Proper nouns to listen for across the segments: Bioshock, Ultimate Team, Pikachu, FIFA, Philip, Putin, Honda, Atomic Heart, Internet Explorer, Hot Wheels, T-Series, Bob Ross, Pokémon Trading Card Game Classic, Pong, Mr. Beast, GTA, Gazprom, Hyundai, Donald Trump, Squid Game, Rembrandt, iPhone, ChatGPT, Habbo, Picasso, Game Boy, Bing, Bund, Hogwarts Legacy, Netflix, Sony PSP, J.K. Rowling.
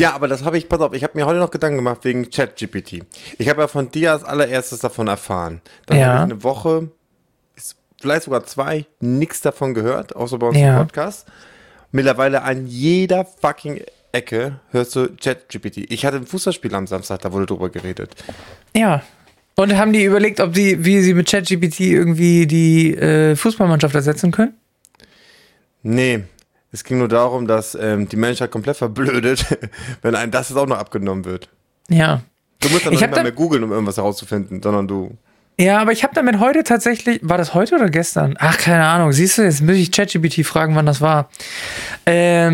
Ja, aber das habe ich, pass auf, ich habe mir heute noch Gedanken gemacht wegen ChatGPT. Ich habe ja von dir als allererstes davon erfahren. Dann habe ich eine Woche, vielleicht sogar zwei, nichts davon gehört, außer bei uns im Podcast. Mittlerweile an jeder fucking Ecke hörst du ChatGPT. Ich hatte ein Fußballspiel am Samstag, da wurde drüber geredet. Ja. Und haben die überlegt, ob die, wie sie mit ChatGPT irgendwie die Fußballmannschaft ersetzen können? Nee. Es ging nur darum, dass die Menschheit komplett verblödet, wenn einem das jetzt auch noch abgenommen wird. Ja. Du musst dann nicht mehr googeln, um irgendwas herauszufinden, sondern du... Ja, aber ich habe damit heute tatsächlich... War das heute oder gestern? Ach, keine Ahnung. Siehst du, jetzt muss ich ChatGPT fragen, wann das war. Ich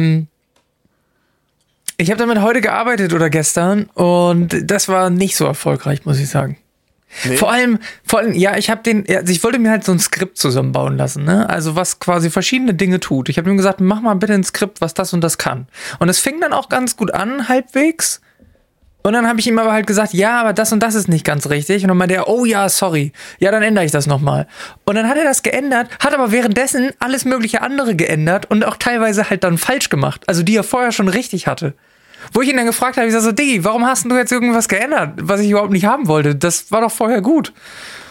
habe damit heute gearbeitet oder gestern und das war nicht so erfolgreich, muss ich sagen. Nee. Vor allem, ja, ich wollte mir halt so ein Skript zusammenbauen lassen, ne? Also was quasi verschiedene Dinge tut. Ich habe ihm gesagt, mach mal bitte ein Skript, was das und das kann. Und es fing dann auch ganz gut an, halbwegs. Und dann habe ich ihm aber halt gesagt, ja, aber das und das ist nicht ganz richtig. Und dann meinte er, oh ja, sorry. Ja, dann ändere ich das nochmal. Und dann hat er das geändert, hat aber währenddessen alles mögliche andere geändert und auch teilweise halt dann falsch gemacht. Also die er vorher schon richtig hatte. Wo ich ihn dann gefragt habe, ich sage so, Diggi, warum hast denn du jetzt irgendwas geändert, was ich überhaupt nicht haben wollte? Das war doch vorher gut.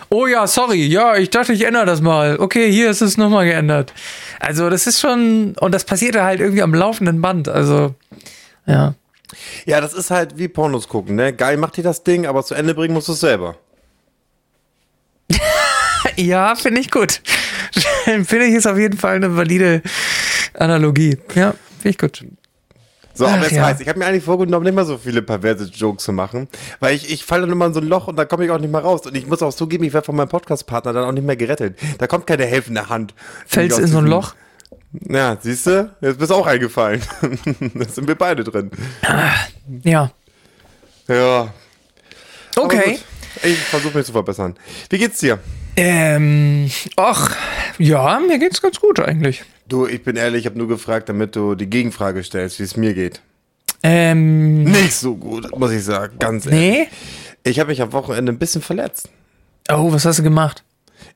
Oh ja, sorry, ja, ich dachte, ich ändere das mal. Okay, hier ist es nochmal geändert. Also das ist schon, und das passierte halt irgendwie am laufenden Band, also, ja. Ja, das ist halt wie Pornos gucken, ne? Geil macht dir das Ding, aber zu Ende bringen musst du es selber. Ja, finde ich gut. Finde ich, ist auf jeden Fall eine valide Analogie. Ja, finde ich gut. So, aber jetzt heißt, ich habe mir eigentlich vorgenommen, nicht mal so viele perverse Jokes zu machen, weil ich falle dann immer in so ein Loch und da komme ich auch nicht mehr raus. Und ich muss auch zugeben, ich werde von meinem Podcast-Partner dann auch nicht mehr gerettet. Da kommt keine helfende Hand. Fällst in so ein Loch? Ja, siehst du? Jetzt bist du auch eingefallen. Da sind wir beide drin. Ja. Ja. Okay. Ich versuche mich zu verbessern. Wie geht's dir? Ja, mir geht's ganz gut eigentlich. Du, ich bin ehrlich, ich habe nur gefragt, damit du die Gegenfrage stellst, wie es mir geht. Nicht so gut, muss ich sagen, ganz ehrlich. Ich habe mich am Wochenende ein bisschen verletzt. Oh, was hast du gemacht?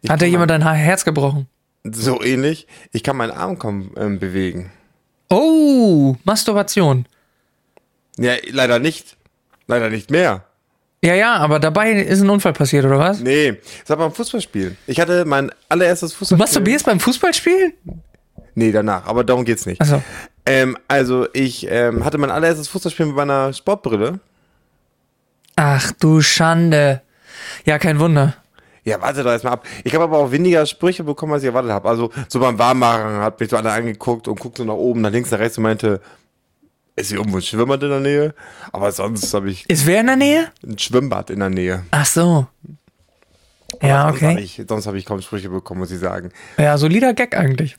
Hat dir jemand dein Herz gebrochen? So ähnlich. Ich kann meinen Arm kaum bewegen. Oh, Masturbation. Ja, leider nicht. Leider nicht mehr. Ja, aber dabei ist ein Unfall passiert, oder was? Nee, das war beim Fußballspiel. Ich hatte mein allererstes Fußballspiel. Du masturbierst beim Fußballspielen? Nee, danach, aber darum geht's nicht. Ach so. Ich hatte mein allererstes Fußballspiel mit meiner Sportbrille. Ach du Schande. Ja, kein Wunder. Ja, warte doch erstmal ab. Ich habe aber auch weniger Sprüche bekommen, als ich erwartet habe. Also so beim Warmmachen hat mich so einer angeguckt und guckte nach oben, nach links, nach rechts und meinte, ist hier irgendwo ein Schwimmbad in der Nähe? Aber sonst habe ich... Ist wer in der Nähe? Ein Schwimmbad in der Nähe. Ach so. Aber ja, okay. Sonst habe ich kaum Sprüche bekommen, muss ich sagen. Ja, solider Gag eigentlich.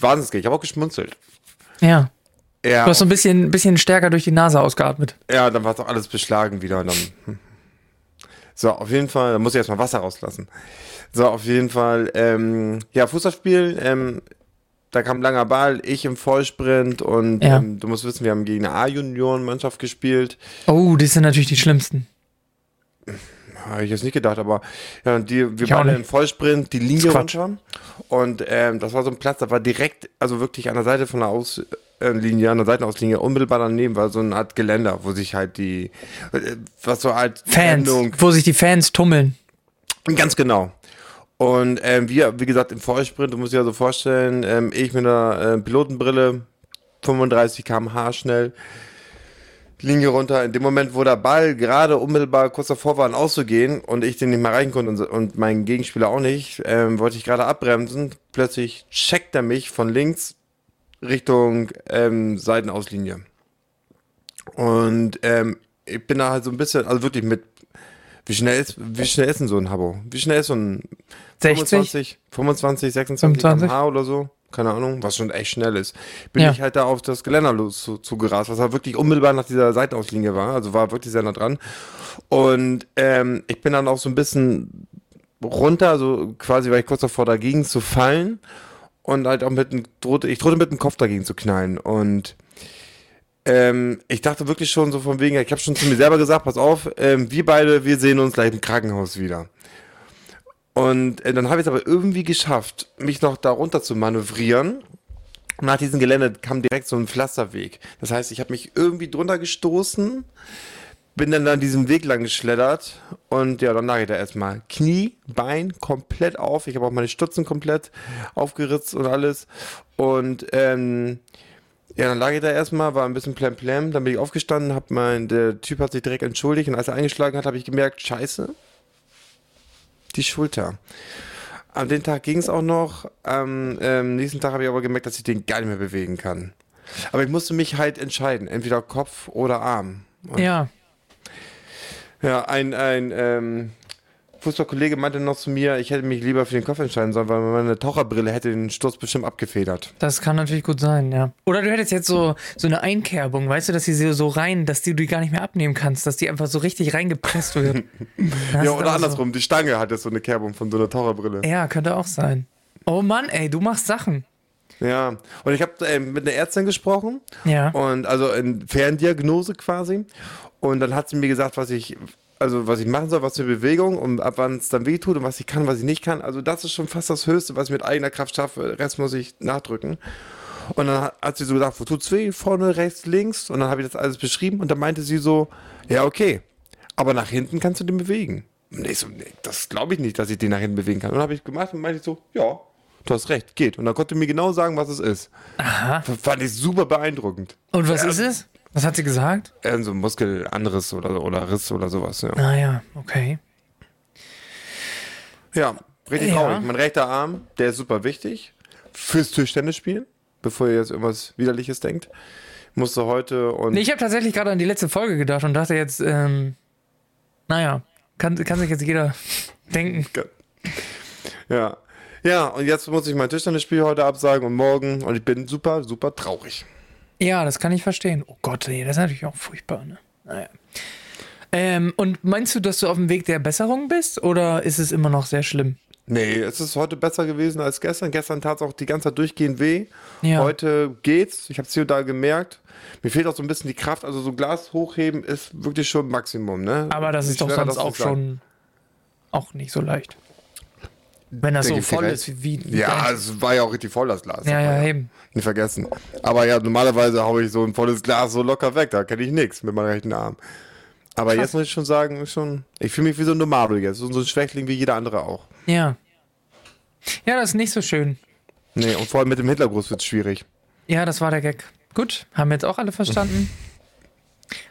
Wahnsinnsgag. Ich habe auch geschmunzelt. Ja. Du hast so ein bisschen stärker durch die Nase ausgeatmet. Ja, dann war es auch alles beschlagen wieder. Dann. So, auf jeden Fall, da muss ich erstmal Wasser rauslassen. So, auf jeden Fall, Fußballspiel, da kam langer Ball, ich im Vollsprint und du musst wissen, wir haben gegen eine A-Junioren-Mannschaft gespielt. Oh, die sind natürlich die schlimmsten. Habe ich jetzt nicht gedacht, aber ja, wir waren im Vollsprint die Linie runter. Und das war so ein Platz, da war direkt, also wirklich an der Seite von der Auslinie, an der Seitenauslinie, unmittelbar daneben war so eine Art Geländer, wo sich halt die, was so halt Fans, wo sich die Fans tummeln. Ganz genau. Und wir, wie gesagt, im Vollsprint, du musst dir ja so vorstellen, ich mit einer Pilotenbrille, 35 km/h schnell, Linie runter. In dem Moment, wo der Ball gerade unmittelbar kurz davor war, auszugehen und ich den nicht mehr erreichen konnte und mein Gegenspieler auch nicht, wollte ich gerade abbremsen. Plötzlich checkt er mich von links Richtung Seitenauslinie. Und ich bin da halt so ein bisschen, also wirklich mit, wie schnell ist denn so ein Habbo? Wie schnell ist so ein 25, 26 km/h oder so? Keine Ahnung, was schon echt schnell ist, bin ich halt da auf das Geländer zugerast, was halt wirklich unmittelbar nach dieser Seitenauslinie war, also war wirklich sehr nah dran. Und ich bin dann auch so ein bisschen runter, so quasi war ich kurz davor dagegen zu fallen und halt auch drohte mit dem Kopf dagegen zu knallen. Und ich dachte wirklich schon so von wegen, ich habe schon zu mir selber gesagt, pass auf, wir sehen uns gleich im Krankenhaus wieder. Und dann habe ich es aber irgendwie geschafft, mich noch da runter zu manövrieren nach diesem Gelände kam direkt so ein Pflasterweg. Das heißt, ich habe mich irgendwie drunter gestoßen, bin dann an diesem Weg lang geschleddert und ja, dann lag ich da erstmal Knie, Bein komplett auf. Ich habe auch meine Stutzen komplett aufgeritzt und alles. Und ja, dann lag ich da erstmal, war ein bisschen plemplem. Dann bin ich aufgestanden, der Typ hat sich direkt entschuldigt und als er eingeschlagen hat, habe ich gemerkt, scheiße, die Schulter. An den Tag ging es auch noch, am nächsten Tag habe ich aber gemerkt, dass ich den gar nicht mehr bewegen kann. Aber ich musste mich halt entscheiden, entweder Kopf oder Arm. Und ja. Ja, ein Fußballkollege meinte noch zu mir, ich hätte mich lieber für den Kopf entscheiden sollen, weil meine Taucherbrille hätte den Sturz bestimmt abgefedert. Das kann natürlich gut sein, ja. Oder du hättest jetzt so eine Einkerbung, weißt du, dass die so rein, dass du die gar nicht mehr abnehmen kannst, dass die einfach so richtig reingepresst wird. Ja, oder andersrum, so. Die Stange hat jetzt so eine Kerbung von so einer Taucherbrille. Ja, könnte auch sein. Oh Mann, ey, du machst Sachen. Ja, und ich habe mit einer Ärztin gesprochen. Ja. Und also in Ferndiagnose quasi. Und dann hat sie mir gesagt, was ich machen soll, was für Bewegung und ab wann es dann wehtut und was ich kann, was ich nicht kann. Also das ist schon fast das Höchste, was ich mit eigener Kraft schaffe. Den Rest muss ich nachdrücken. Und dann hat sie so gesagt, wo tut's weh? Vorne, rechts, links. Und dann habe ich das alles beschrieben. Und dann meinte sie so, ja, okay, aber nach hinten kannst du den bewegen. Und ich so, nee, das glaube ich nicht, dass ich den nach hinten bewegen kann. Und dann habe ich gemacht und meinte ich so, ja, du hast recht, geht. Und dann konnte mir genau sagen, was es ist. Aha. Fand ich super beeindruckend. Und was ist es? Was hat sie gesagt? So ein Muskelanriss oder Riss oder sowas, ja. Ah ja, okay. Ja, richtig traurig. Mein rechter Arm, der ist super wichtig fürs Tischtennis spielen, bevor ihr jetzt irgendwas Widerliches denkt. Musste heute und... Nee, ich habe tatsächlich gerade an die letzte Folge gedacht und dachte jetzt, naja, kann sich jetzt jeder denken. Ja. Ja, und jetzt muss ich mein Tischtennisspiel heute absagen und morgen und ich bin super, super traurig. Ja, das kann ich verstehen. Oh Gott, ey, das ist natürlich auch furchtbar, ne? Naja. Und meinst du, dass du auf dem Weg der Besserung bist oder ist es immer noch sehr schlimm? Nee, es ist heute besser gewesen als gestern. Gestern tat es auch die ganze Zeit durchgehend weh. Ja. Heute geht's. Ich habe es hier und da gemerkt. Mir fehlt auch so ein bisschen die Kraft. Also so Glas hochheben ist wirklich schon Maximum, ne? Aber das ist doch sonst auch schon auch nicht so leicht. Wenn das so voll ist, wie ja, es war ja auch richtig voll, das Glas. Ja, eben. Nicht vergessen. Aber ja, normalerweise haue ich so ein volles Glas so locker weg, da kenne ich nichts mit meinem rechten Arm. Aber krass. Jetzt muss ich schon sagen, ich fühle mich wie so ein Nomadel jetzt, so ein Schwächling wie jeder andere auch. Ja. Ja, das ist nicht so schön. Nee, und vor allem mit dem Hitlergruß wird es schwierig. Ja, das war der Gag. Gut, haben wir jetzt auch alle verstanden.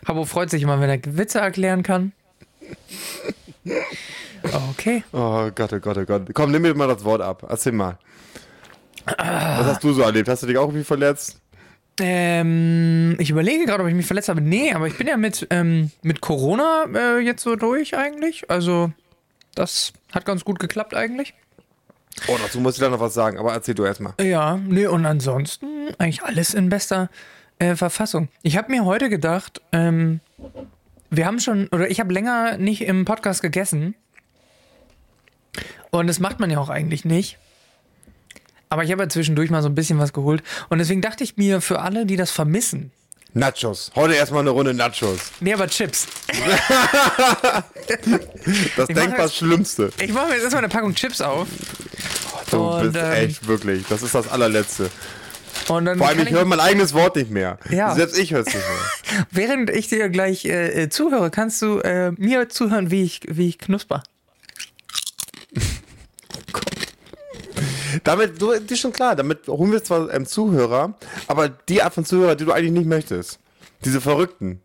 Habbo freut sich immer, wenn er Witze erklären kann. Okay. Oh Gott, oh Gott, oh Gott. Komm, nimm mir mal das Wort ab. Erzähl mal. Was hast du so erlebt? Hast du dich auch irgendwie verletzt? Ich überlege gerade, ob ich mich verletzt habe. Nee, aber ich bin ja mit Corona jetzt so durch eigentlich. Also, das hat ganz gut geklappt eigentlich. Oh, dazu muss ich dann noch was sagen, aber erzähl du erstmal. Ja, nee, und ansonsten eigentlich alles in bester Verfassung. Ich habe mir heute gedacht, ich habe länger nicht im Podcast gegessen. Und das macht man ja auch eigentlich nicht. Aber ich habe ja zwischendurch mal so ein bisschen was geholt. Und deswegen dachte ich mir, für alle, die das vermissen... Nachos. Heute erstmal eine Runde Nachos. Nee, aber Chips. Das denkbar Schlimmste. Ich mache mir jetzt erstmal eine Packung Chips auf. Oh, du bist echt wirklich. Das ist das Allerletzte. Und dann vor allem, ich höre mein eigenes Wort nicht mehr. Ja. Selbst ich höre es nicht mehr. Während ich dir gleich zuhöre, kannst du mir zuhören, wie ich knusper. Damit, du, das ist schon klar, damit holen wir zwar Zuhörer, aber die Art von Zuhörer, die du eigentlich nicht möchtest. Diese Verrückten.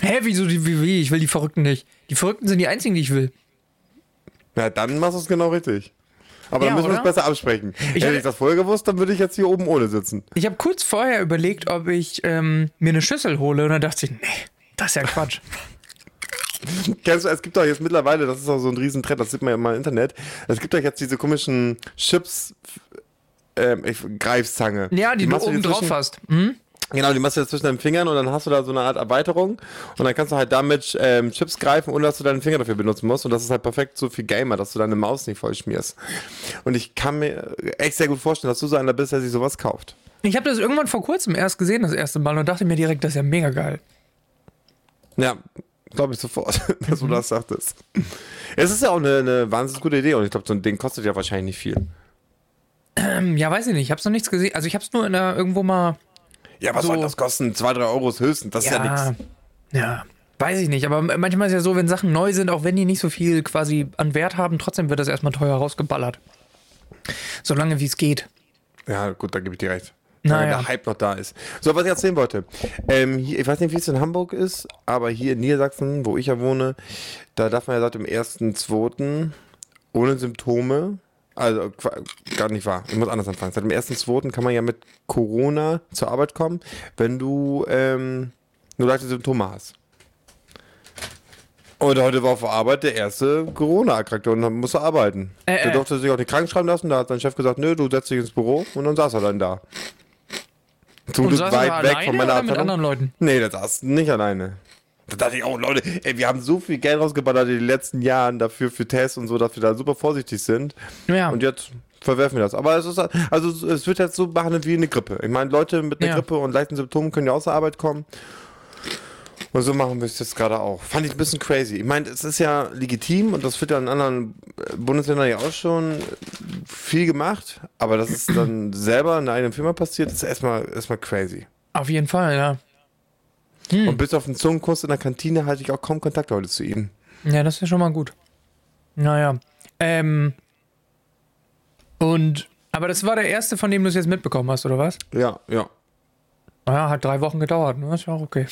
Hä, wieso? Ich will die Verrückten nicht. Die Verrückten sind die einzigen, die ich will. Na, dann machst du es genau richtig. Aber ja, dann müssen wir uns besser absprechen. Hätte ich das vorher gewusst, dann würde ich jetzt hier oben ohne sitzen. Ich habe kurz vorher überlegt, ob ich mir eine Schüssel hole und dann dachte ich, nee, das ist ja Quatsch. Kennst du, es gibt doch jetzt mittlerweile, das ist auch so ein Riesentrend, das sieht man ja immer im Internet, es gibt doch jetzt diese komischen Chips, Greifzange. Ja, die du oben drauf hast. Hm? Genau, die machst du jetzt zwischen deinen Fingern und dann hast du da so eine Art Erweiterung und dann kannst du halt damit Chips greifen, ohne dass du deinen Finger dafür benutzen musst und das ist halt perfekt so für Gamer, dass du deine Maus nicht voll schmierst. Und ich kann mir echt sehr gut vorstellen, dass du so einer bist, der sich sowas kauft. Ich habe das irgendwann vor kurzem erst gesehen, das erste Mal, und dachte mir direkt, das ist ja mega geil. Ja, glaube ich sofort, dass du das sagtest. Es ist ja auch eine wahnsinnig gute Idee und ich glaube, so ein Ding kostet ja wahrscheinlich nicht viel. Ja, weiß ich nicht. Ich habe es noch nichts gesehen. Also ich habe es nur in der irgendwo mal... Ja, was so soll das kosten? 2-3 Euro höchstens. Das ja, ist ja nichts. Ja, weiß ich nicht. Aber manchmal ist ja so, wenn Sachen neu sind, auch wenn die nicht so viel quasi an Wert haben, trotzdem wird das erstmal teuer rausgeballert. Solange wie es geht. Ja, gut, da gebe ich dir recht. Naja. Wenn der Hype noch da ist. So, was ich erzählen wollte. Hier, ich weiß nicht, wie es in Hamburg ist, aber hier in Niedersachsen, wo ich ja wohne, da darf man ja seit dem 1.2. ohne Symptome, also gar nicht wahr, ich muss anders anfangen. Seit dem 1.2. kann man ja mit Corona zur Arbeit kommen, wenn du nur leichte Symptome hast. Und heute war vor Arbeit der erste Corona-Erkrankte und musste arbeiten. Der durfte sich auch nicht krank schreiben lassen, da hat sein Chef gesagt, nö, du setzt dich ins Büro und dann saß er dann da. Zum Glück weit weg von meiner Abteilung. Mit anderen Leuten? Nee, der saß nicht alleine. Da dachte ich auch, Leute, ey, wir haben so viel Geld rausgeballert in den letzten Jahren dafür, für Tests und so, dass wir da super vorsichtig sind. Ja. Und jetzt verwerfen wir das. Aber es ist, also es wird jetzt so behandelt wie eine Grippe. Ich meine, Leute mit einer Grippe und leichten Symptomen können ja aus der Arbeit kommen. Und so machen wir es jetzt gerade auch. Fand ich ein bisschen crazy. Ich meine, es ist ja legitim und das wird ja in anderen Bundesländern ja auch schon viel gemacht. Aber dass es dann selber in einer eigenen Firma passiert, ist erstmal crazy. Auf jeden Fall, ja. Hm. Und bis auf den Zungenkuss in der Kantine hatte ich auch kaum Kontakt heute zu ihm. Ja, das ist ja schon mal gut. Naja. Aber das war der erste, von dem du es jetzt mitbekommen hast, oder was? Ja, ja. Naja, hat 3 Wochen gedauert, ne? Ist ja auch okay.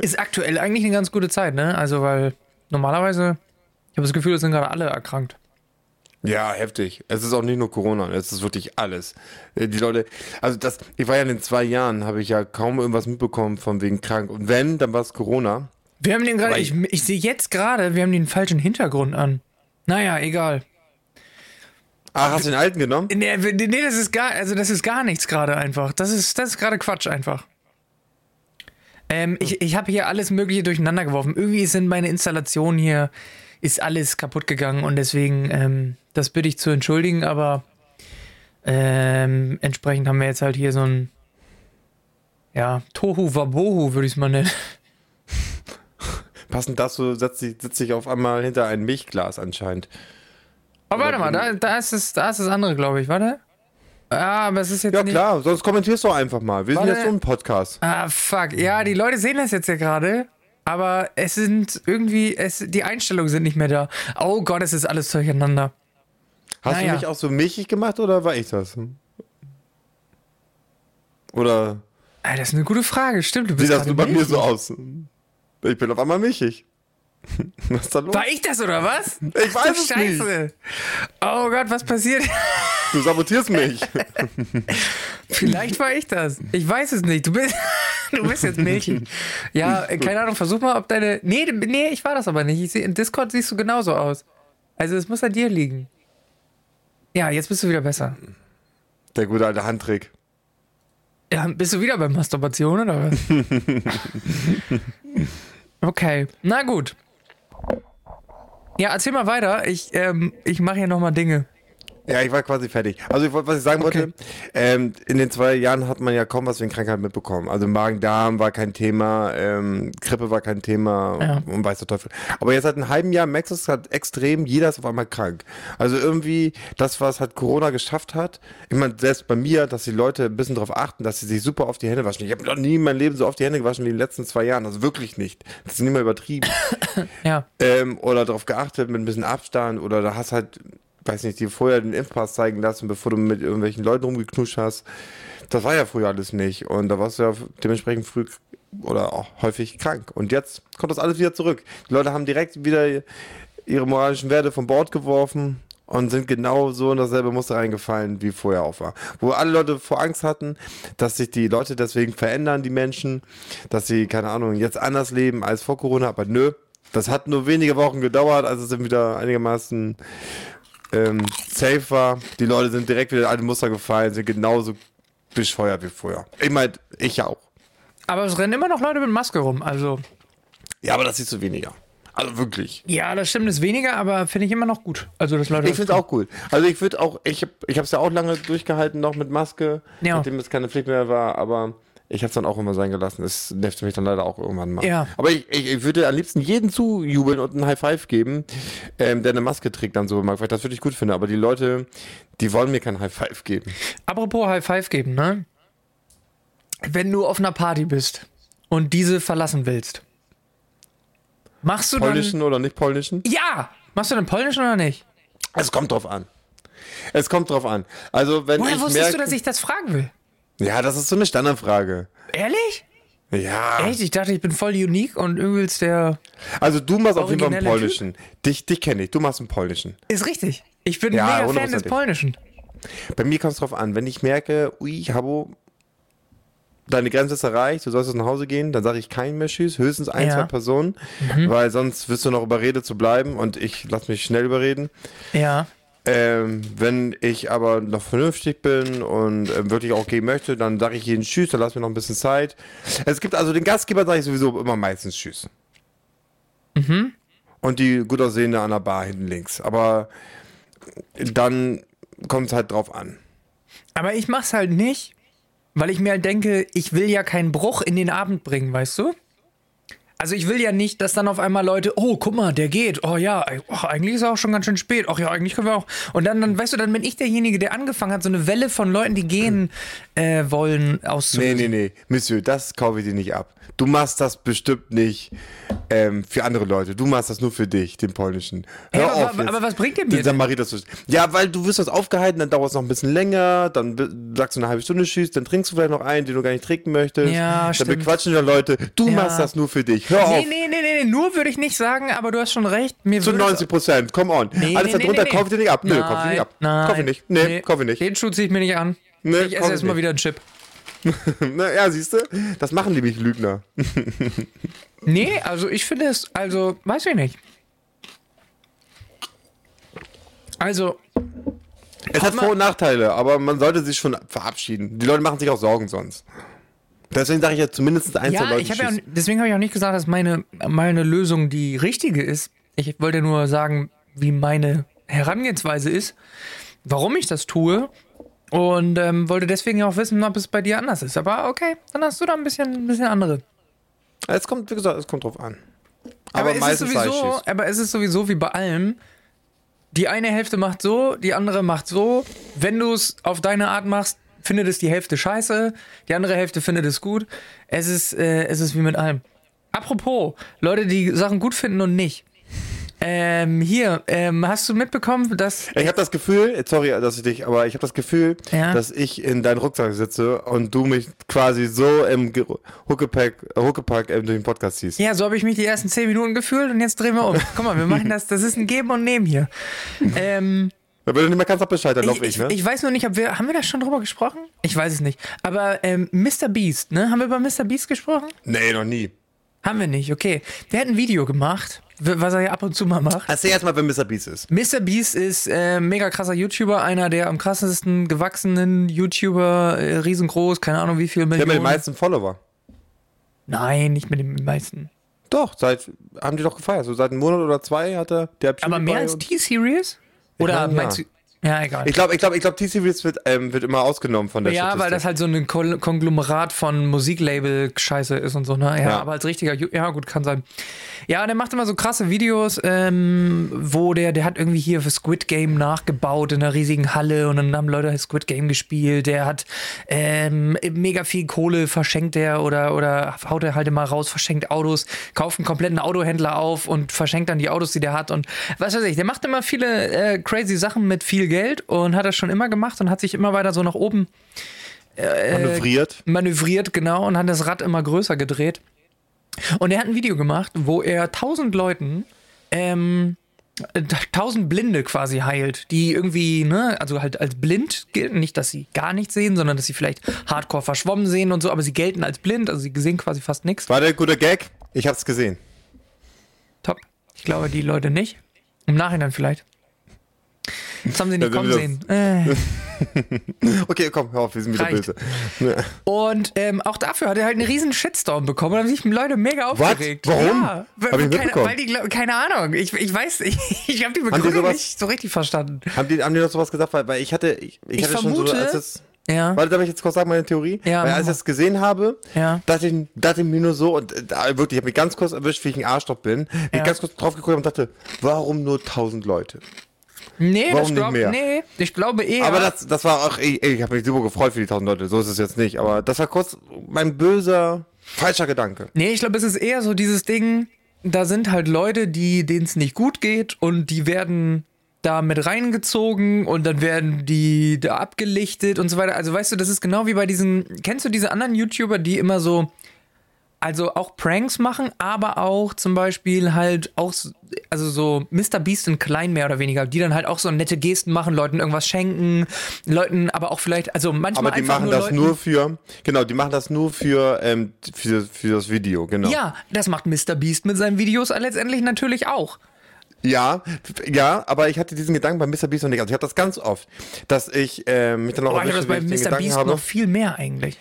Ist aktuell eigentlich eine ganz gute Zeit, ne? Also, weil normalerweise, ich habe das Gefühl, es sind gerade alle erkrankt. Ja, heftig. Es ist auch nicht nur Corona, es ist wirklich alles. Die Leute, also das, ich war ja in den 2 Jahren, habe ich ja kaum irgendwas mitbekommen von wegen krank. Und wenn, dann war es Corona. Wir haben den gerade, ich sehe jetzt gerade, wir haben den falschen Hintergrund an. Naja, egal. Ach, hast du den alten genommen? Nee, das ist gar nichts gerade einfach. Das ist gerade Quatsch einfach. Ich habe hier alles Mögliche durcheinander geworfen. Irgendwie sind meine Installationen hier, ist alles kaputt gegangen und deswegen, das bitte ich zu entschuldigen, aber entsprechend haben wir jetzt halt hier so ein, ja, Tohu Wabohu, würde ich es mal nennen. Passend dazu setzt sich auf einmal hinter ein Milchglas anscheinend. Aber warte mal, da ist das andere, glaube ich, warte. Ah, aber es ist jetzt ja, nicht... klar, sonst kommentierst du einfach mal. Wir sind jetzt so ein Podcast. Ah, fuck. Ja, die Leute sehen das jetzt ja gerade, aber es sind irgendwie... die Einstellungen sind nicht mehr da. Oh Gott, es ist alles durcheinander. Hast du mich auch so milchig gemacht oder war ich das? Oder... Ah, das ist eine gute Frage, stimmt. Du bist sieht das nur bei milchig? Mir so aus? Ich bin auf einmal milchig. Was ist da los? War ich das oder was? Ich weiß es Scheiße. Nicht. Oh Gott, was passiert? Du sabotierst mich. Vielleicht war ich das. Ich weiß es nicht. Du bist jetzt milchig. Ja, keine Ahnung, versuch mal, ob deine... Nee, ich war das aber nicht. In Discord siehst du genauso aus. Also es muss an dir liegen. Ja, jetzt bist du wieder besser. Der gute alte Handtrick. Ja, bist du wieder bei Masturbation oder was? Okay, na gut. Ja, erzähl mal weiter. Ich mache hier nochmal Dinge. Ja, ich war quasi fertig. Also, was ich sagen wollte, in den 2 Jahren hat man ja kaum was wegen Krankheit mitbekommen. Also, Magen-Darm war kein Thema, Grippe war kein Thema und weiß der Teufel. Aber jetzt seit einem halben Jahr merkst du es halt extrem, jeder ist auf einmal krank. Also, irgendwie das, was halt Corona geschafft hat, ich meine, selbst bei mir, dass die Leute ein bisschen drauf achten, dass sie sich super oft die Hände waschen. Ich habe noch nie in meinem Leben so oft die Hände gewaschen wie in den letzten 2 Jahren. Also, wirklich nicht. Das ist nicht mal übertrieben. Ja. Oder darauf geachtet mit ein bisschen Abstand oder da hast halt... weiß nicht, dir vorher den Impfpass zeigen lassen, bevor du mit irgendwelchen Leuten rumgeknuscht hast. Das war ja früher alles nicht. Und da warst du ja dementsprechend früh oder auch häufig krank. Und jetzt kommt das alles wieder zurück. Die Leute haben direkt wieder ihre moralischen Werte von Bord geworfen und sind genau so in dasselbe Muster reingefallen, wie vorher auch war. Wo alle Leute vor Angst hatten, dass sich die Leute deswegen verändern, die Menschen, dass sie, keine Ahnung, jetzt anders leben als vor Corona. Aber nö, das hat nur wenige Wochen gedauert, also sind wieder einigermaßen... safe war, die Leute sind direkt wieder in alte Muster gefallen, sind genauso bescheuert wie vorher. Ich meine, ich auch. Aber es rennen immer noch Leute mit Maske rum, also. Ja, aber das siehst du weniger. Also wirklich. Ja, das stimmt, ist weniger, aber finde ich immer noch gut. Also das Leute. Ich finde es auch gut. Also ich würde auch, ich habe es ja auch lange durchgehalten noch mit Maske, nachdem es keine Pflicht mehr war, aber... Ich habe es dann auch immer sein gelassen. Das nervt mich dann leider auch irgendwann mal. Ja. Aber ich würde am liebsten jeden zujubeln und einen High Five geben, der eine Maske trägt dann so. Weil das würde ich gut finden. Aber die Leute, die wollen mir keinen High Five geben. Apropos High Five geben, ne? Wenn du auf einer Party bist und diese verlassen willst, machst du polnischen dann, oder nicht polnischen? Ja! Machst du dann polnischen oder nicht? Es kommt drauf an. Es kommt drauf an. Also, wenn woher wusstest du, dass ich das fragen will? Ja, das ist so eine Standardfrage. Ehrlich? Ja. Echt? Ich dachte, ich bin voll unique und übelst der. Also, du machst auf jeden Fall einen polnischen. Dich kenne ich. Du machst einen polnischen. Ist richtig. Ich bin ja, mega Fan des polnischen. Bei mir kommt es drauf an. Wenn ich merke, ui, Habbo, deine Grenze ist erreicht, du sollst jetzt nach Hause gehen, dann sage ich keinen mehr Tschüss, höchstens ein, ja, zwei Personen, weil sonst wirst du noch überredet zu bleiben und ich lasse mich schnell überreden. Ja. Wenn ich aber noch vernünftig bin und wirklich auch gehen möchte, dann sage ich jeden Tschüss, dann lass mir noch ein bisschen Zeit. Es gibt also den Gastgeber, sage ich sowieso immer meistens Tschüss. Mhm. Und die gut aussehende an der Bar hinten links. Aber dann kommt es halt drauf an. Aber ich mach's halt nicht, weil ich mir halt denke, ich will ja keinen Bruch in den Abend bringen, weißt du? Also ich will ja nicht, dass dann auf einmal Leute, oh, guck mal, der geht, oh ja, oh, eigentlich ist er auch schon ganz schön spät, ach ja, eigentlich können wir auch. Und dann, weißt du, dann bin ich derjenige, der angefangen hat, so eine Welle von Leuten, die gehen wollen, auszulösen. Nee, Monsieur, das kaufe ich dir nicht ab. Du machst das bestimmt nicht für andere Leute. Du machst das nur für dich, den polnischen. Hör auf jetzt. Aber was bringt dir mir denn? Ja, weil du wirst das aufgehalten, dann dauert es noch ein bisschen länger, dann sagst du eine halbe Stunde Tschüss, dann trinkst du vielleicht noch einen, den du gar nicht trinken möchtest. Ja, dann stimmt. Dann bequatschen dann Leute, du machst das nur für dich. Hör auf. Nee, nur würde ich nicht sagen, aber du hast schon recht. Mir zu 90%, come on. Nee, alles darunter, kauf ich dir nicht ab. Nö, kauf ich nicht ab. Nein. Kauf ich nicht. Nee, kauf ich nicht. Den Schuh zieh ich mir nicht an. Nee, ich esse erstmal wieder einen Chip. Na ja, siehst du, das machen nämlich Lügner. Nee, also ich finde es, also weiß ich nicht. Also es hat Vor- und Nachteile, aber man sollte sich schon verabschieden. Die Leute machen sich auch Sorgen sonst. Deswegen sage ich ja zumindest ein, zwei Leute Tschüss. Ja, deswegen habe ich auch nicht gesagt, dass meine Lösung die richtige ist. Ich wollte nur sagen, wie meine Herangehensweise ist, warum ich das tue. Und wollte deswegen ja auch wissen, ob es bei dir anders ist. Aber okay, dann hast du da ein bisschen andere. Es kommt, wie gesagt, es kommt drauf an. Aber meistens sowieso. Aber es ist sowieso wie bei allem. Die eine Hälfte macht so, die andere macht so. Wenn du es auf deine Art machst, findet es die Hälfte scheiße. Die andere Hälfte findet es gut. Es ist wie mit allem. Apropos, Leute, die Sachen gut finden und nicht. Hast du mitbekommen, dass... Ich habe das Gefühl, sorry, dass ich dich, aber ich habe das Gefühl, dass ich in deinen Rucksack sitze und du mich quasi so im Huckepack durch den Podcast ziehst. Ja, so habe ich mich die ersten 10 Minuten gefühlt und jetzt drehen wir um. Guck mal, wir machen das ist ein Geben und Nehmen hier. Wenn du nicht mehr kannst, abbescheid, dann laufe ich, ne? Ich weiß nur nicht, haben wir da schon drüber gesprochen? Ich weiß es nicht. Aber Mr. Beast, ne? Haben wir über Mr. Beast gesprochen? Nee, noch nie. Haben wir nicht, okay. Der hat ein Video gemacht, was er ja ab und zu mal macht. Erzähl erstmal, wer Mr. Beast ist. Mr. Beast ist mega krasser YouTuber, einer der am krassesten gewachsenen YouTuber, riesengroß, keine Ahnung wie viele Millionen. Der mit den meisten Follower. Nein, nicht mit den meisten. Doch, haben die doch gefeiert. So seit einem Monat oder 2 hat er... Aber mehr als T-Series? Oder meinst du... Ja, egal. Ich glaube, T-Series wird immer ausgenommen von der Statistik. Ja, weil das halt so ein Konglomerat von Musiklabel-Scheiße ist und so, ne? Ja, aber als richtiger, ja gut, kann sein. Ja, der macht immer so krasse Videos, wo der hat irgendwie hier für Squid Game nachgebaut in einer riesigen Halle und dann haben Leute Squid Game gespielt. Der hat mega viel Kohle verschenkt der oder haut er halt immer raus, verschenkt Autos, kauft einen kompletten Autohändler auf und verschenkt dann die Autos, die der hat und was weiß ich. Der macht immer viele crazy Sachen mit viel Geld und hat das schon immer gemacht und hat sich immer weiter so nach oben manövriert, genau, und hat das Rad immer größer gedreht. Und er hat ein Video gemacht, wo er 1000 Leuten 1000 Blinde quasi heilt, die irgendwie, ne, also halt als blind gelten, nicht, dass sie gar nichts sehen, sondern dass sie vielleicht hardcore verschwommen sehen und so, aber sie gelten als blind, also sie sehen quasi fast nichts. War der gute Gag? Ich hab's gesehen. Top. Ich glaube, die Leute nicht. Im Nachhinein vielleicht. Das haben sie nicht kommen sehen. Okay, komm, hör auf, wir sind wieder böse. Und auch dafür hat er halt einen riesen Shitstorm bekommen. Da haben sich Leute mega aufgeregt. What? Warum? Ja, keine Ahnung. Ich weiß, ich habe die Begründung nicht so richtig verstanden. Haben die noch sowas gesagt? Weil ich vermute, Ja. Warte, darf ich jetzt kurz sagen, meine Theorie? Ja, weil als ich das gesehen habe, dachte ich mir nur so, und wirklich, ich habe mich ganz kurz erwischt, wie ich ein Arschloch bin, ich ganz kurz drauf geguckt und dachte, warum nur 1000 Leute? Nee, warum nicht mehr? Nee, ich glaube eher. Aber das war auch, ich habe mich super gefreut für die 1000 Leute, so ist es jetzt nicht, aber das war kurz mein böser, falscher Gedanke. Nee, ich glaube, es ist eher so dieses Ding, da sind halt Leute, denen es nicht gut geht und die werden da mit reingezogen und dann werden die da abgelichtet und so weiter. Also weißt du, das ist genau wie bei diesen, kennst du diese anderen YouTuber, die immer so, also auch Pranks machen, aber auch zum Beispiel halt auch, also so Mr. Beast in klein mehr oder weniger, die dann halt auch so nette Gesten machen, Leuten irgendwas schenken, Leuten aber auch vielleicht, also manchmal aber die einfach machen nur das Leuten, für das Video, genau. Ja, das macht Mr. Beast mit seinen Videos letztendlich natürlich auch. Ja, aber ich hatte diesen Gedanken bei Mr. Beast noch nicht. Also ich hatte das ganz oft, dass ich mich dann auch erwische, ich den Gedanken habe. Aber bei Mr. Beast noch viel mehr eigentlich.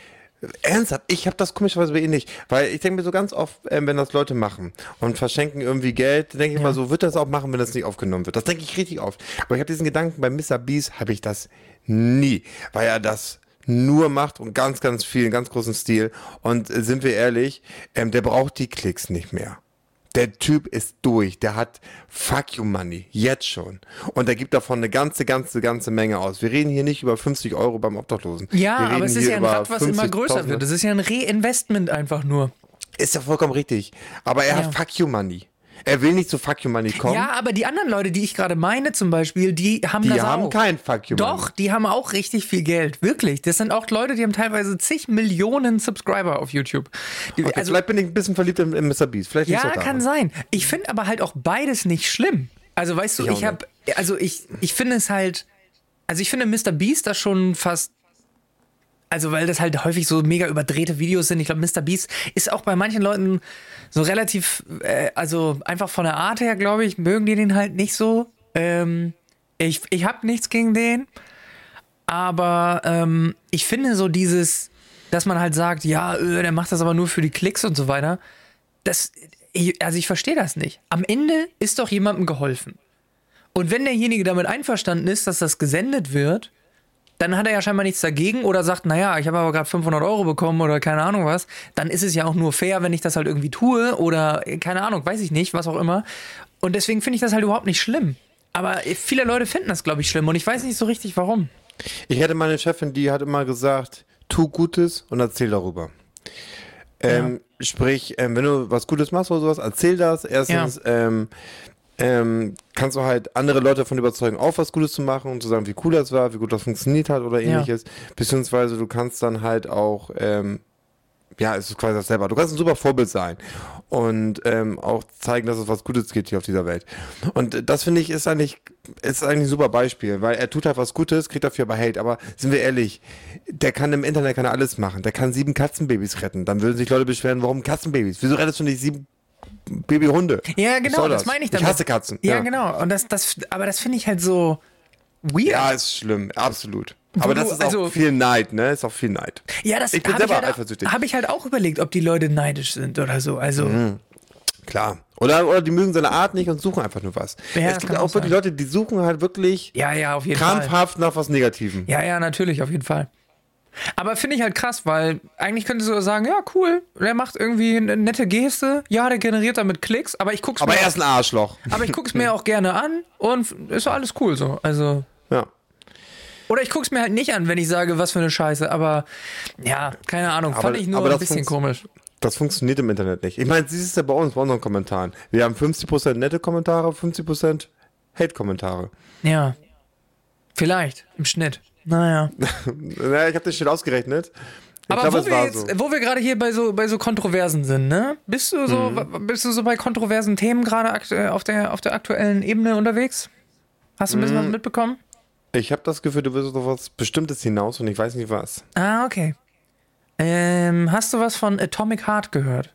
Ernsthaft, ich habe das komischerweise bei ihr nicht. Weil ich denke mir so ganz oft, wenn das Leute machen und verschenken irgendwie Geld, denke ich mal so, wird das auch machen, wenn das nicht aufgenommen wird. Das denke ich richtig oft. Aber ich habe diesen Gedanken, bei Mr. Beast habe ich das nie. Weil er das nur macht und ganz, ganz viel, in ganz großen Stil. Und sind wir ehrlich, der braucht die Klicks nicht mehr. Der Typ ist durch, der hat Fuck You Money, jetzt schon. Und der gibt davon eine ganze Menge aus. Wir reden hier nicht über 50 Euro beim Obdachlosen. Ja, aber es ist ja ein Rad, was immer größer wird. Das ist ja ein Reinvestment einfach nur. Ist ja vollkommen richtig. Aber er hat Fuck You Money. Er will nicht zu Fuck You Money kommen. Ja, aber die anderen Leute, die ich gerade meine zum Beispiel, die haben kein Fuck You Money. Doch, die haben auch richtig viel Geld, wirklich. Das sind auch Leute, die haben teilweise zig Millionen Subscriber auf YouTube. Okay, also, vielleicht bin ich ein bisschen verliebt in Mr. Beast. Vielleicht ja, kann sein. Ich finde aber halt auch beides nicht schlimm. Also weißt du, ich finde Mr. Beast das schon fast, also weil das halt häufig so mega überdrehte Videos sind. Ich glaube, Mr. Beast ist auch bei manchen Leuten so relativ, also einfach von der Art her, glaube ich, mögen die den halt nicht so. Ich habe nichts gegen den, aber ich finde so dieses, dass man halt sagt, ja, der macht das aber nur für die Klicks und so weiter. Ich verstehe das nicht. Am Ende ist doch jemandem geholfen. Und wenn derjenige damit einverstanden ist, dass das gesendet wird, dann hat er ja scheinbar nichts dagegen oder sagt, naja, ich habe aber gerade 500 Euro bekommen oder keine Ahnung was, dann ist es ja auch nur fair, wenn ich das halt irgendwie tue oder keine Ahnung, weiß ich nicht, was auch immer. Und deswegen finde ich das halt überhaupt nicht schlimm. Aber viele Leute finden das, glaube ich, schlimm und ich weiß nicht so richtig, warum. Ich hatte meine Chefin, die hat immer gesagt, tu Gutes und erzähl darüber. Sprich, wenn du was Gutes machst oder sowas, erzähl das. Erstens, kannst du halt andere Leute davon überzeugen, auch was Gutes zu machen und zu sagen, wie cool das war, wie gut das funktioniert hat oder ähnliches. Ja. Beziehungsweise du kannst dann halt auch, es ist quasi das selber. Du kannst ein super Vorbild sein und auch zeigen, dass es was Gutes gibt hier auf dieser Welt. Und das finde ich ist eigentlich ein super Beispiel, weil er tut halt was Gutes, kriegt dafür aber Hate. Aber sind wir ehrlich, der kann im Internet kann er alles machen. Der kann 7 Katzenbabys retten. Dann würden sich Leute beschweren, warum Katzenbabys? Wieso rettest du nicht 7 Babyhunde. Ja, genau, das meine ich damit. Ich hasse Katzen. Ja, genau. Und aber das finde ich halt so weird. Ja, ist schlimm, absolut. Aber das ist auch viel Neid, ne? Ist auch viel Neid. Ja, das habe ich halt auch überlegt, ob die Leute neidisch sind oder so. Also klar. Oder die mögen seine Art nicht und suchen einfach nur was. Ja, es gibt auch wirklich Leute, die suchen halt wirklich krampfhaft nach was Negativem. Ja, ja, natürlich, auf jeden Fall. Aber finde ich halt krass, weil eigentlich könntest du sagen, ja cool, der macht irgendwie eine nette Geste, ja, der generiert damit Klicks, er ist ein Arschloch. Aber ich guck's mir auch gerne an und ist alles cool so, also. Ja. Oder ich guck's mir halt nicht an, wenn ich sage, was für eine Scheiße, aber ja, keine Ahnung, fand ich nur ein bisschen komisch. Das funktioniert im Internet nicht. Ich meine, siehst du ja bei unseren Kommentaren. Wir haben 50% nette Kommentare, 50% Hate-Kommentare. Ja, vielleicht, im Schnitt. Naja, ich habe das schon ausgerechnet. Wo wir gerade hier bei so Kontroversen sind, ne? Bist du so bei kontroversen Themen gerade auf der aktuellen Ebene unterwegs? Hast du ein bisschen was mitbekommen? Ich habe das Gefühl, du willst auf was Bestimmtes hinaus und ich weiß nicht was. Ah, okay. Hast du was von Atomic Heart gehört?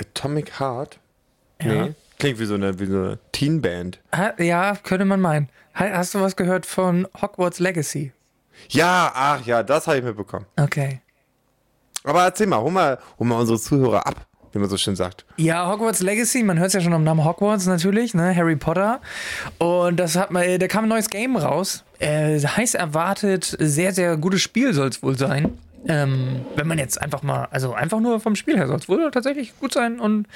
Atomic Heart? Ja. Nee. Klingt wie so eine Teen-Band. Ja, könnte man meinen. Hast du was gehört von Hogwarts Legacy? Ja, das habe ich mitbekommen. Okay. Aber erzähl mal, hol mal unsere Zuhörer ab. wie man so schön sagt. Ja, Hogwarts Legacy, man hört es ja schon am Namen Hogwarts natürlich, ne? Harry Potter. Und das hat man, da kam ein neues Game raus. Heiß erwartet, sehr, sehr gutes Spiel soll es wohl sein. Wenn man jetzt einfach mal, also einfach nur vom Spiel her soll es wohl tatsächlich gut sein und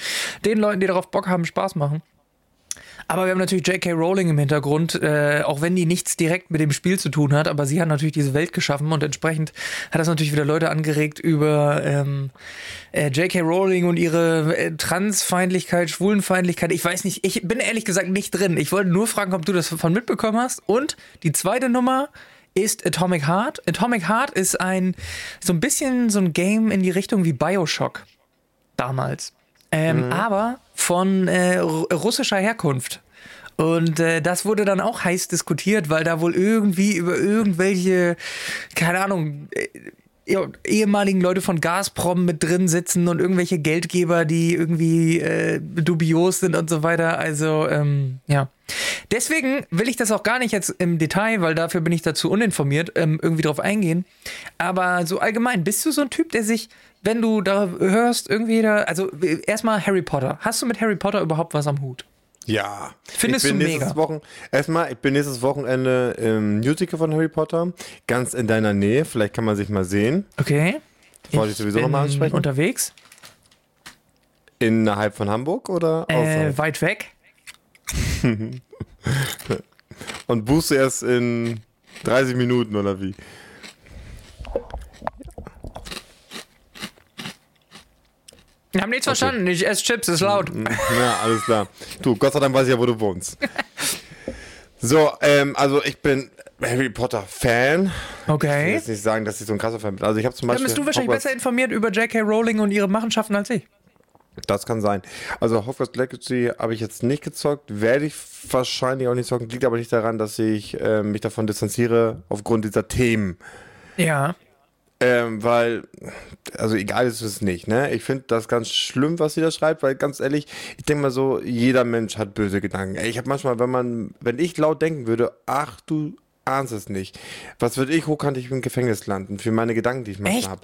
den Leuten, die darauf Bock haben, Spaß machen. Aber wir haben natürlich J.K. Rowling im Hintergrund, auch wenn die nichts direkt mit dem Spiel zu tun hat, aber sie hat natürlich diese Welt geschaffen und entsprechend hat das natürlich wieder Leute angeregt, über J.K. Rowling und ihre Transfeindlichkeit, Schwulenfeindlichkeit. Ich weiß nicht, ich bin ehrlich gesagt nicht drin. Ich wollte nur fragen, ob du das davon mitbekommen hast. Und die zweite Nummer ist Atomic Heart. Atomic Heart ist so ein bisschen ein Game in die Richtung wie Bioshock damals. Aber von russischer Herkunft. Und das wurde dann auch heiß diskutiert, weil da wohl irgendwie über irgendwelche, keine Ahnung, ehemaligen Leute von Gazprom mit drin sitzen und irgendwelche Geldgeber, die irgendwie dubios sind und so weiter. Also, ja. Deswegen will ich das auch gar nicht jetzt im Detail, weil dafür bin ich dazu uninformiert, irgendwie drauf eingehen. Aber so allgemein, bist du so ein Typ, der sich, wenn du da hörst, irgendwie da, also erstmal Harry Potter. Hast du mit Harry Potter überhaupt was am Hut? Ja. Findest du mega? Ich bin nächstes Wochenende im Musical von Harry Potter, ganz in deiner Nähe, vielleicht kann man sich mal sehen. Okay. Das wollte ich sowieso nochmal ansprechen. Unterwegs? Innerhalb von Hamburg oder außerhalb? Weit weg. Und buchst du erst in 30 Minuten oder wie? Wir haben nichts verstanden, ich esse Chips, ist laut. Ja, alles klar. Du, Gott sei Dank weiß ich ja, wo du wohnst. So, also ich bin Harry Potter Fan. Okay. Ich will jetzt nicht sagen, dass ich so ein krasser Fan bin. Also ich habe zum Beispiel. Dann bist du wahrscheinlich besser informiert über J.K. Rowling und ihre Machenschaften als ich. Das kann sein. Also Hogwarts Legacy habe ich jetzt nicht gezockt, werde ich wahrscheinlich auch nicht zocken, liegt aber nicht daran, dass ich mich davon distanziere aufgrund dieser Themen. Ja. Weil, also egal ist es nicht, ne? Ich finde das ganz schlimm, was sie da schreibt, weil ganz ehrlich, ich denke mal so, jeder Mensch hat böse Gedanken. Ich habe manchmal, wenn ich laut denken würde, ach du ahnst es nicht. Was würde ich hochkantig im Gefängnis landen für meine Gedanken, die ich manchmal habe?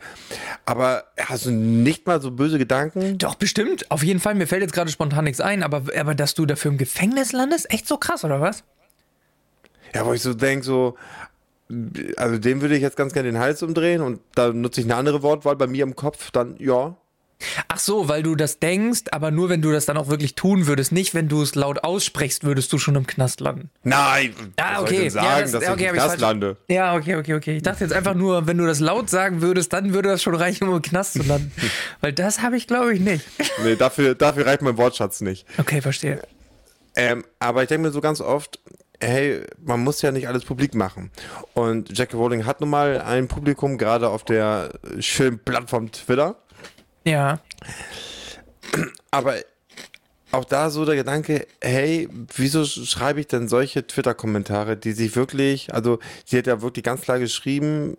Aber hast du nicht mal so böse Gedanken? Doch, bestimmt. Auf jeden Fall. Mir fällt jetzt gerade spontan nichts ein, aber dass du dafür im Gefängnis landest? Echt so krass, oder was? Ja, wo ich so denke, so, also dem würde ich jetzt ganz gerne den Hals umdrehen und da nutze ich eine andere Wortwahl bei mir im Kopf, dann ja. Ach so, weil du das denkst, aber nur wenn du das dann auch wirklich tun würdest, nicht wenn du es laut aussprichst, würdest du schon im Knast landen. Nein, was soll ich denn sagen, dass ich im Knast lande? Ja, okay. Ich dachte jetzt einfach nur, wenn du das laut sagen würdest, dann würde das schon reichen, um im Knast zu landen. Weil das habe ich, glaube ich, nicht. Nee, dafür reicht mein Wortschatz nicht. Okay, verstehe. Aber ich denke mir so ganz oft, hey, man muss ja nicht alles publik machen. Und J.K. Rowling hat nun mal ein Publikum, gerade auf der schönen Plattform Twitter. Ja. Aber auch da so der Gedanke, hey, wieso schreibe ich denn solche Twitter-Kommentare, die sich wirklich, also sie hat ja wirklich ganz klar geschrieben,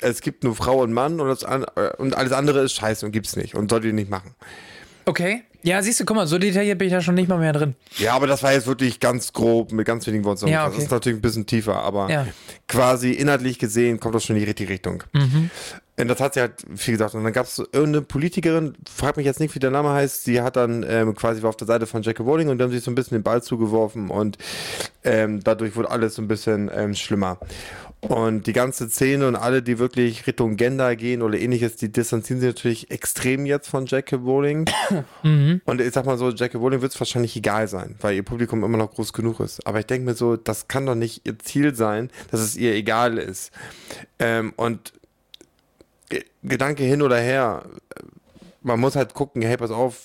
es gibt nur Frau und Mann und alles andere ist scheiße und gibt's nicht und sollte ich nicht machen. Okay. Ja, siehst du, guck mal, so detailliert bin ich da schon nicht mal mehr drin. Ja, aber das war jetzt wirklich ganz grob, mit ganz wenigen Worten. Ja, okay. Das ist natürlich ein bisschen tiefer, aber quasi inhaltlich gesehen kommt das schon in die richtige Richtung. Mhm. Und das hat sie halt viel gesagt. Und dann gab es irgendeine Politikerin, frag mich jetzt nicht, wie der Name heißt, sie hat dann quasi war auf der Seite von J.K. Rowling und dann haben sie so ein bisschen den Ball zugeworfen und dadurch wurde alles so ein bisschen schlimmer. Und die ganze Szene und alle, die wirklich Richtung Gender gehen oder ähnliches, die distanzieren sich natürlich extrem jetzt von J.K. Rowling. Mhm. Und ich sag mal so, J.K. Rowling wird es wahrscheinlich egal sein, weil ihr Publikum immer noch groß genug ist. Aber ich denke mir so, das kann doch nicht ihr Ziel sein, dass es ihr egal ist. Und Gedanke hin oder her, man muss halt gucken, hey, pass auf,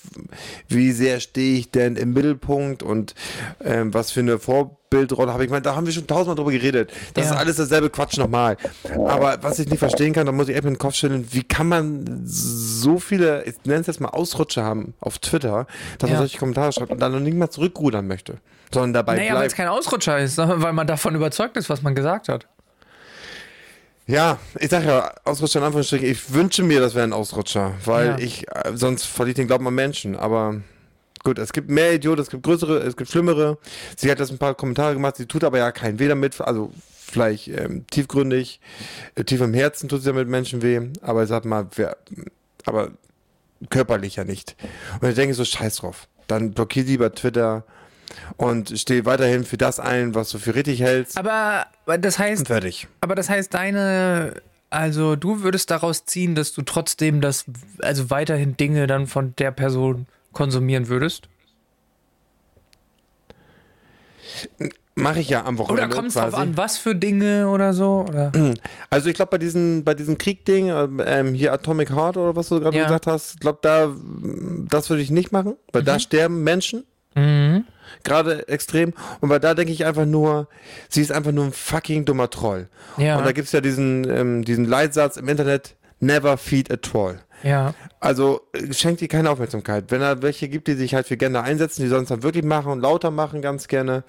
wie sehr stehe ich denn im Mittelpunkt und was für eine Vorbildrolle habe ich. Ich meine, da haben wir schon tausendmal drüber geredet. Das ist alles dasselbe Quatsch nochmal. Aber was ich nicht verstehen kann, da muss ich echt mit dem Kopf schütteln, wie kann man so viele, ich nenne es jetzt mal Ausrutsche haben auf Twitter, dass man solche Kommentare schreibt und dann noch nicht mal zurückrudern möchte, sondern dabei bleibt. Naja, weil es kein Ausrutscher ist, weil man davon überzeugt ist, was man gesagt hat. Ja, ich sag ja, Ausrutscher in Anführungsstrichen, ich wünsche mir, das wäre ein Ausrutscher, weil ich, sonst verliere ich den Glauben an Menschen, aber gut, es gibt mehr Idioten, es gibt größere, es gibt schlimmere, sie hat jetzt ein paar Kommentare gemacht, sie tut aber ja keinen weh damit, also vielleicht tiefgründig, tief im Herzen tut sie damit Menschen weh, aber ich sag mal, aber körperlich ja nicht. Und ich denke so, scheiß drauf. Dann blockier lieber Twitter und steh weiterhin für das ein, was du für richtig hältst. Aber das heißt, also du würdest daraus ziehen, dass du trotzdem also weiterhin Dinge dann von der Person konsumieren würdest? Mache ich ja am Wochenende. Oder kommt es drauf an, was für Dinge oder so? Oder? Also ich glaube, bei diesen Krieg-Ding, hier Atomic Heart oder was du gerade gesagt hast, ich glaube, das würde ich nicht machen, weil da sterben Menschen. Mhm. Gerade extrem. Und weil da denke ich einfach nur, sie ist einfach nur ein fucking dummer Troll. Ja. Und da gibt es ja diesen Leitsatz im Internet, never feed a troll. Ja. Also schenkt ihr keine Aufmerksamkeit. Wenn da welche gibt, die sich halt für Gender einsetzen, die sonst dann wirklich machen und lauter machen ganz gerne,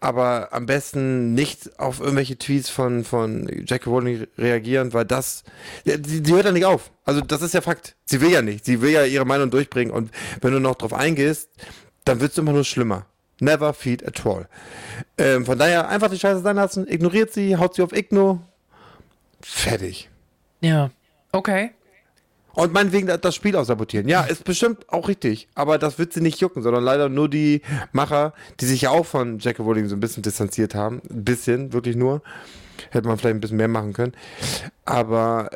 aber am besten nicht auf irgendwelche Tweets von J.K. Rowling reagieren, weil sie hört ja nicht auf. Also das ist ja Fakt. Sie will ja nicht. Sie will ja ihre Meinung durchbringen und wenn du noch drauf eingehst, dann wird es immer nur schlimmer. Never feed a troll. Von daher einfach die Scheiße sein lassen, ignoriert sie, haut sie auf Igno. Fertig. Ja, okay. Und meinetwegen das Spiel auch sabotieren. Ja, ist bestimmt auch richtig, aber das wird sie nicht jucken, sondern leider nur die Macher, die sich ja auch von J.K. Rowling so ein bisschen distanziert haben. Ein bisschen, wirklich nur. Hätte man vielleicht ein bisschen mehr machen können. Aber,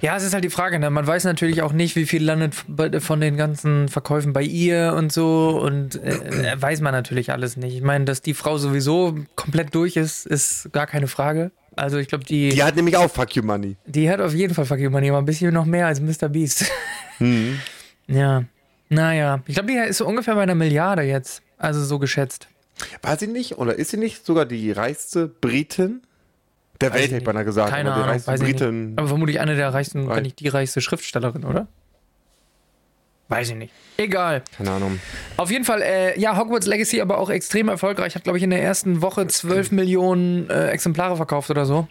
ja, es ist halt die Frage, ne? Man weiß natürlich auch nicht, wie viel landet von den ganzen Verkäufen bei ihr und so. Und weiß man natürlich alles nicht. Ich meine, dass die Frau sowieso komplett durch ist, ist gar keine Frage. Also ich glaube, die hat nämlich auch Fuck You Money. Die hat auf jeden Fall Fuck You Money, aber ein bisschen noch mehr als Mr. Beast. Mhm. Ja, naja. Ich glaube, die ist so ungefähr bei 1 Milliarde jetzt. Also so geschätzt. War sie nicht oder ist sie nicht sogar die reichste Britin? Der Welt hätte man gesagt. Keine Ahnung, die reichste Britin. Aber vermutlich eine der reichsten, wenn nicht die reichste Schriftstellerin, oder? Weiß ich nicht. Egal. Keine Ahnung. Auf jeden Fall, Hogwarts Legacy aber auch extrem erfolgreich. Hat, glaube ich, in der ersten Woche 12 Millionen Exemplare verkauft oder so.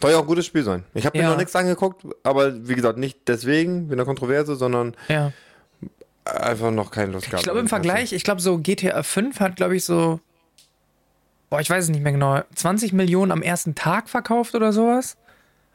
Soll ja auch ein gutes Spiel sein. Ich habe mir noch nichts angeguckt, aber wie gesagt, nicht deswegen, wegen der Kontroverse, sondern einfach noch keine Lust gehabt. Ich glaube im Vergleich, so GTA 5 hat, glaube ich, so, ich weiß es nicht mehr genau, 20 Millionen am ersten Tag verkauft oder sowas.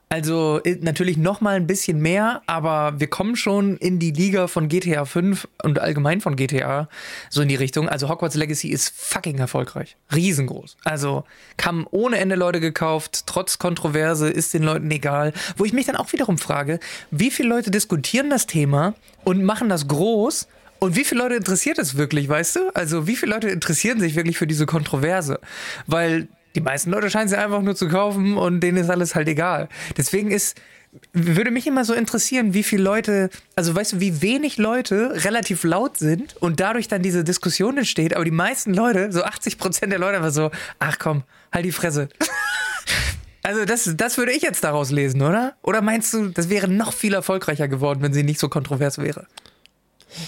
Also natürlich nochmal ein bisschen mehr, aber wir kommen schon in die Liga von GTA 5 und allgemein von GTA so in die Richtung. Also Hogwarts Legacy ist fucking erfolgreich. Riesengroß. Also haben ohne Ende Leute gekauft, trotz Kontroverse, ist den Leuten egal. Wo ich mich dann auch wiederum frage, wie viele Leute diskutieren das Thema und machen das groß? Und wie viele Leute interessiert es wirklich, weißt du? Also wie viele Leute interessieren sich wirklich für diese Kontroverse? Weil die meisten Leute scheinen sie einfach nur zu kaufen und denen ist alles halt egal. Deswegen würde mich immer so interessieren, wie viele Leute, also weißt du, wie wenig Leute relativ laut sind und dadurch dann diese Diskussion entsteht. Aber die meisten Leute, so 80% der Leute einfach so, ach komm, halt die Fresse. Also das würde ich jetzt daraus lesen, oder? Oder meinst du, das wäre noch viel erfolgreicher geworden, wenn sie nicht so kontrovers wäre?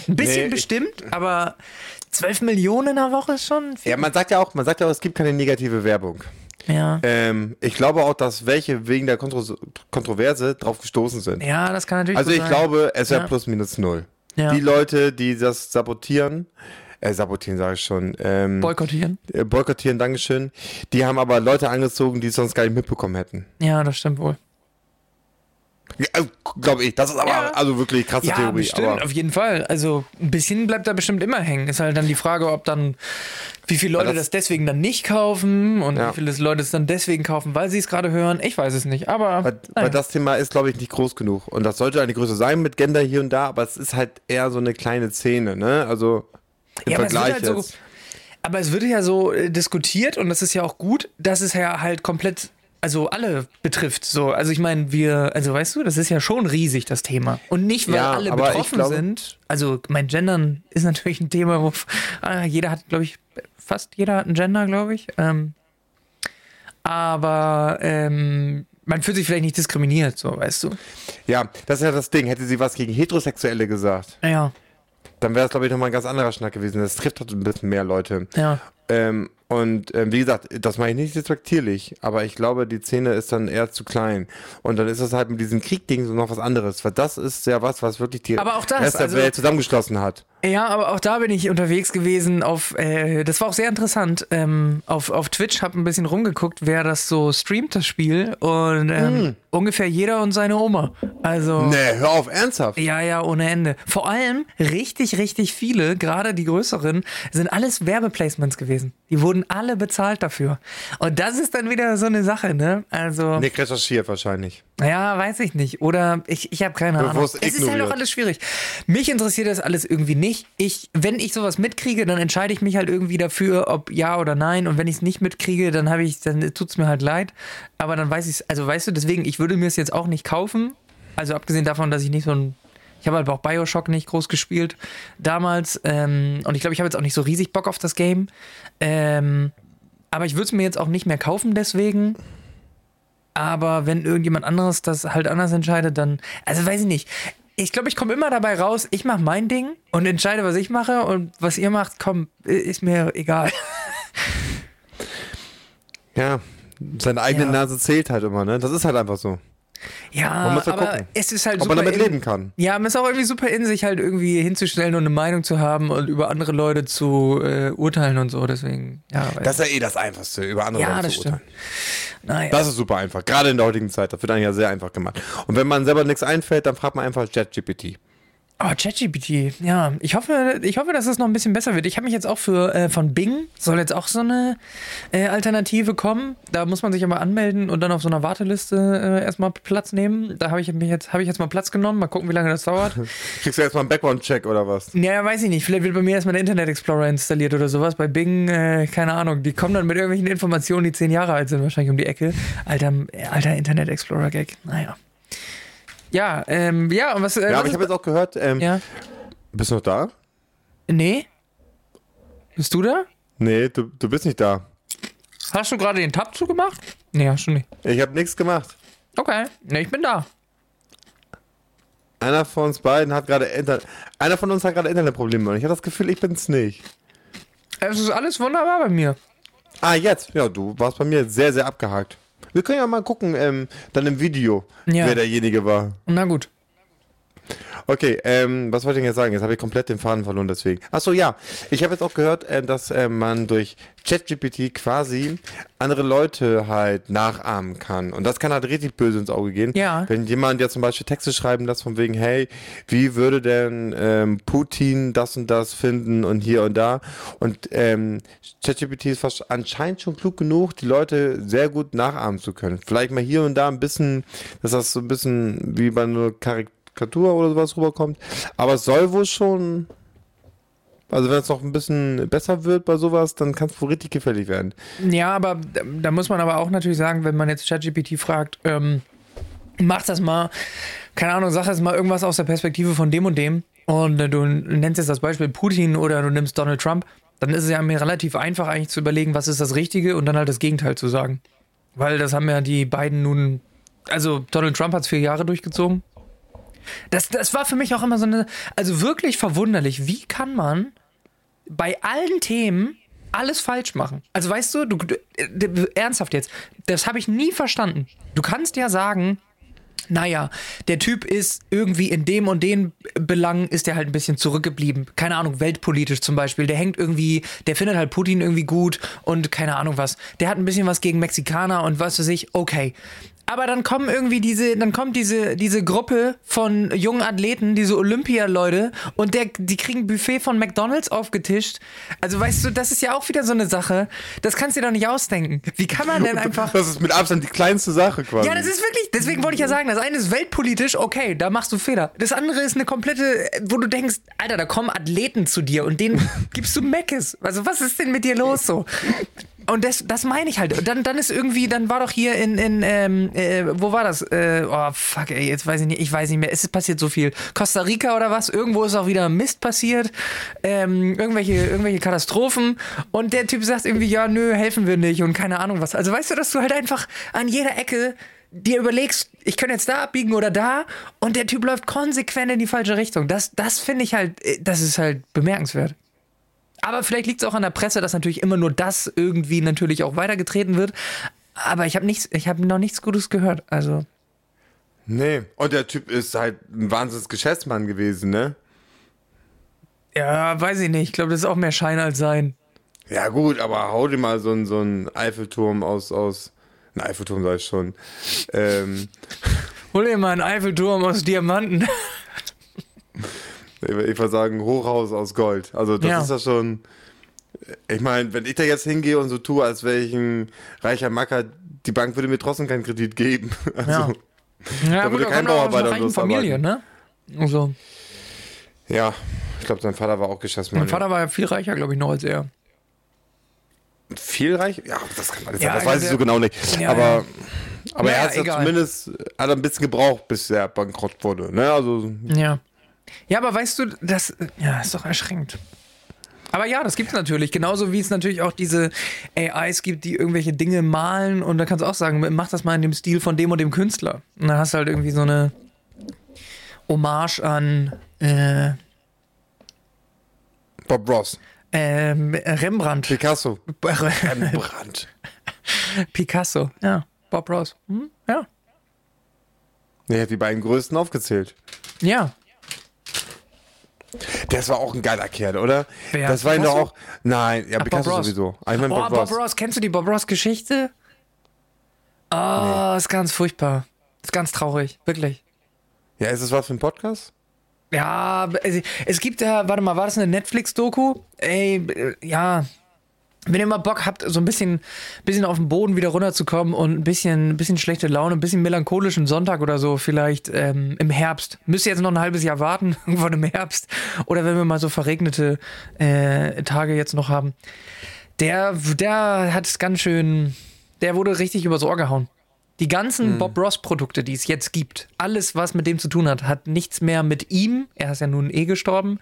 Ein bisschen bestimmt, aber 12 Millionen in der Woche ist schon viel. Ja, man sagt ja auch, es gibt keine negative Werbung. Ja. Ich glaube auch, dass welche wegen der Kontroverse drauf gestoßen sind. Ja, das kann natürlich sein. Also ich glaube, es wäre plus minus null. Ja. Die Leute, die das boykottieren, Dankeschön, die haben aber Leute angezogen, die es sonst gar nicht mitbekommen hätten. Ja, das stimmt wohl. Ja, glaube ich, das ist aber also wirklich krasse Theorie. Bestimmt, aber auf jeden Fall. Also ein bisschen bleibt da bestimmt immer hängen. Ist halt dann die Frage, ob dann wie viele Leute das deswegen dann nicht kaufen und wie viele Leute es dann deswegen kaufen, weil sie es gerade hören. Ich weiß es nicht, aber weil das Thema ist, glaube ich, nicht groß genug. Und das sollte eine Größe sein mit Gender hier und da, aber es ist halt eher so eine kleine Szene, ne? Also im Vergleich jetzt. Aber es wird ja so diskutiert und das ist ja auch gut, dass es ja halt komplett alle betrifft, so. Also ich meine, weißt du, das ist ja schon riesig, das Thema. Und nicht, weil alle betroffen sind. Also mein Gendern ist natürlich ein Thema, wo fast jeder hat ein Gender, glaube ich. Man fühlt sich vielleicht nicht diskriminiert, so, weißt du. Ja, das ist ja das Ding. Hätte sie was gegen Heterosexuelle gesagt, dann wäre das, glaube ich, nochmal ein ganz anderer Schnack gewesen. Das trifft halt ein bisschen mehr Leute. Ja. Wie gesagt, das mache ich nicht despektierlich, aber ich glaube, die Szene ist dann eher zu klein. Und dann ist das halt mit diesem Krieg-Ding so noch was anderes, weil das ist ja was wirklich die Welt zusammengeschlossen hat. Ja, aber auch da bin ich unterwegs gewesen auf, das war auch sehr interessant, auf Twitch, hab ein bisschen rumgeguckt, wer das so streamt, das Spiel, und ungefähr jeder und seine Oma. Also. Nee, hör auf, ernsthaft? Ja, ohne Ende. Vor allem richtig, richtig viele, gerade die größeren, sind alles Werbeplacements gewesen. Die wurden alle bezahlt dafür. Und das ist dann wieder so eine Sache, ne? Also. Nick recherchiert wahrscheinlich. Ja, weiß ich nicht. Oder ich habe keine Ahnung. Bewusst ignoriert. Es ist halt auch alles schwierig. Mich interessiert das alles irgendwie nicht. Wenn ich sowas mitkriege, dann entscheide ich mich halt irgendwie dafür, ob ja oder nein. Und wenn ich es nicht mitkriege, dann tut's mir halt leid. Aber dann weiß ich es, also weißt du, deswegen, ich würde mir es jetzt auch nicht kaufen. Also abgesehen davon, dass ich nicht so ein, ich habe halt auch Bioshock nicht groß gespielt damals. Und ich glaube, ich habe jetzt auch nicht so riesig Bock auf das Game. Aber ich würde es mir jetzt auch nicht mehr kaufen deswegen. Aber wenn irgendjemand anderes das halt anders entscheidet, dann, also weiß ich nicht. Ich glaube, ich komme immer dabei raus, ich mache mein Ding und entscheide, was ich mache, und was ihr macht, komm, ist mir egal. Ja, seine eigene Nase zählt halt immer, ne? Das ist halt einfach so. Ja, man muss halt aber gucken, es ist halt ob man damit leben kann. Ja, man ist auch irgendwie super in sich halt irgendwie hinzustellen und eine Meinung zu haben und über andere Leute zu urteilen und so, deswegen, ja. Das ist ja eh das Einfachste, über andere Leute zu urteilen. Naja. Das ist super einfach, gerade in der heutigen Zeit. Das wird dann ja sehr einfach gemacht. Und wenn man selber nichts einfällt, dann fragt man einfach ChatGPT. Oh, ChatGPT, ja. Ich hoffe, dass das noch ein bisschen besser wird. Ich habe mich jetzt auch von Bing, soll jetzt auch so eine Alternative kommen. Da muss man sich aber anmelden und dann auf so einer Warteliste erstmal Platz nehmen. Da habe ich jetzt mal Platz genommen. Mal gucken, wie lange das dauert. Kriegst du erstmal einen Background-Check oder was? Naja, weiß ich nicht. Vielleicht wird bei mir erstmal der Internet Explorer installiert oder sowas. Bei Bing, keine Ahnung. Die kommen dann mit irgendwelchen Informationen, die 10 Jahre alt sind, wahrscheinlich um die Ecke. Alter Internet Explorer-Gag. Naja. Ja, und was... aber ich habe jetzt auch gehört, Bist du noch da? Nee. Bist du da? Nee, du bist nicht da. Hast du gerade den Tab zugemacht? Nee, hast du nicht. Ich habe nichts gemacht. Okay, nee, ich bin da. Einer von uns hat gerade Internetprobleme und ich habe das Gefühl, ich bin's nicht. Es ist alles wunderbar bei mir. Ah, jetzt? Ja, du warst bei mir sehr, sehr abgehakt. Wir können ja mal gucken, dann im Video, wer derjenige war. Na gut. Okay, was wollte ich denn jetzt sagen? Jetzt habe ich komplett den Faden verloren deswegen. Achso, ja. Ich habe jetzt auch gehört, dass man durch ChatGPT quasi andere Leute halt nachahmen kann. Und das kann halt richtig böse ins Auge gehen. Ja. Wenn jemand ja zum Beispiel Texte schreiben lässt von wegen, hey, wie würde denn Putin das und das finden und hier und da. Und ChatGPT ist anscheinend schon klug genug, die Leute sehr gut nachahmen zu können. Vielleicht mal hier und da ein bisschen, dass das so ein bisschen wie bei einer Karikatur oder sowas rüberkommt, aber es soll wohl schon, also wenn es noch ein bisschen besser wird bei sowas, dann kann es wohl richtig gefährlich werden. Ja, aber da muss man aber auch natürlich sagen, wenn man jetzt ChatGPT fragt, mach das mal, keine Ahnung, sag das mal irgendwas aus der Perspektive von dem und dem, und du nennst jetzt das Beispiel Putin oder du nimmst Donald Trump, dann ist es ja mir relativ einfach eigentlich zu überlegen, was ist das Richtige und dann halt das Gegenteil zu sagen. Weil das haben ja die beiden nun, also Donald Trump hat es 4 Jahre durchgezogen. Das war für mich auch immer so eine, also wirklich verwunderlich, wie kann man bei allen Themen alles falsch machen? Also weißt du, ernsthaft jetzt, das habe ich nie verstanden. Du kannst ja sagen, naja, der Typ ist irgendwie in dem und den Belangen ist der halt ein bisschen zurückgeblieben. Keine Ahnung, weltpolitisch zum Beispiel. Der findet halt Putin irgendwie gut und keine Ahnung was. Der hat ein bisschen was gegen Mexikaner und was weiß ich, okay. Aber dann kommen irgendwie diese Gruppe von jungen Athleten, diese Olympia-Leute, und die kriegen Buffet von McDonald's aufgetischt. Also weißt du, das ist ja auch wieder so eine Sache. Das kannst du dir doch nicht ausdenken. Wie kann man denn einfach... Das ist mit Abstand die kleinste Sache quasi. Ja, das ist wirklich... Deswegen wollte ich ja sagen, das eine ist weltpolitisch, okay, da machst du Fehler. Das andere ist eine komplette... Wo du denkst, Alter, da kommen Athleten zu dir und denen gibst du Meckes. Also was ist denn mit dir los so? Und das meine ich halt. Und dann ist irgendwie, dann war doch hier wo war das? Oh, fuck, ey, jetzt weiß ich nicht, mehr. Es ist passiert so viel. Costa Rica oder was? Irgendwo ist auch wieder Mist passiert. Irgendwelche Katastrophen. Und der Typ sagt irgendwie, ja, nö, helfen wir nicht und keine Ahnung was. Also weißt du, dass du halt einfach an jeder Ecke dir überlegst, ich kann jetzt da abbiegen oder da, und der Typ läuft konsequent in die falsche Richtung. Das finde ich halt, das ist halt bemerkenswert. Aber vielleicht liegt es auch an der Presse, dass natürlich immer nur das irgendwie natürlich auch weitergetreten wird. Aber ich habe noch nichts Gutes gehört. Also. Nee, und der Typ ist halt ein Wahnsinns-Geschäftsmann gewesen, ne? Ja, weiß ich nicht. Ich glaube, das ist auch mehr Schein als Sein. Ja gut, aber hau dir mal so einen Eiffelturm aus... Ein Eiffelturm sag ich schon. Hol dir mal einen Eiffelturm aus Diamanten. Ich würde sagen, Hochhaus aus Gold. Also das ist ja schon... Ich meine, wenn ich da jetzt hingehe und so tue, als wäre ich ein reicher Macker, die Bank würde mir trotzdem keinen Kredit geben. Also, da würde kein Bauarbeiter los sein. Familie, ne? Also. Ja, ich glaube, sein Vater war auch Geschäftsmann. Mein Vater war ja viel reicher, glaube ich, noch als er. Viel reicher? Ja, das kann man jetzt sagen. Das weiß ich so genau nicht. Ja, aber er hat es zumindest ein bisschen gebraucht, bis er bankrott wurde. Ne? Also, ja, aber weißt du, das ist doch erschreckend. Aber ja, das gibt's natürlich. Genauso wie es natürlich auch diese AIs gibt, die irgendwelche Dinge malen. Und da kannst du auch sagen, mach das mal in dem Stil von dem und dem Künstler. Und dann hast du halt irgendwie so eine Hommage an Bob Ross. Rembrandt. Picasso. Rembrandt. Picasso, ja. Bob Ross. Hm? Ja. Er hat die beiden größten aufgezählt. Ja. Das war auch ein geiler Kerl, oder? Wer? Das war ihn doch auch... Nein, ja, Picasso sowieso. Ich mein Bob Ross. Bob Ross. Kennst du die Bob Ross-Geschichte? Oh, nee. Ist ganz furchtbar. Ist ganz traurig, wirklich. Ja, ist es was für ein Podcast? Ja, es gibt ja... Warte mal, war das eine Netflix-Doku? Ey, ja... Wenn ihr mal Bock habt, so ein bisschen auf den Boden wieder runterzukommen und ein bisschen schlechte Laune, ein bisschen melancholischen Sonntag oder so, vielleicht im Herbst. Müsst ihr jetzt noch ein halbes Jahr warten, irgendwann im Herbst. Oder wenn wir mal so verregnete Tage jetzt noch haben. Der hat es ganz schön, der wurde richtig übers Ohr gehauen. Die ganzen Bob Ross Produkte, die es jetzt gibt, alles, was mit dem zu tun hat, hat nichts mehr mit ihm, er ist ja nun gestorben,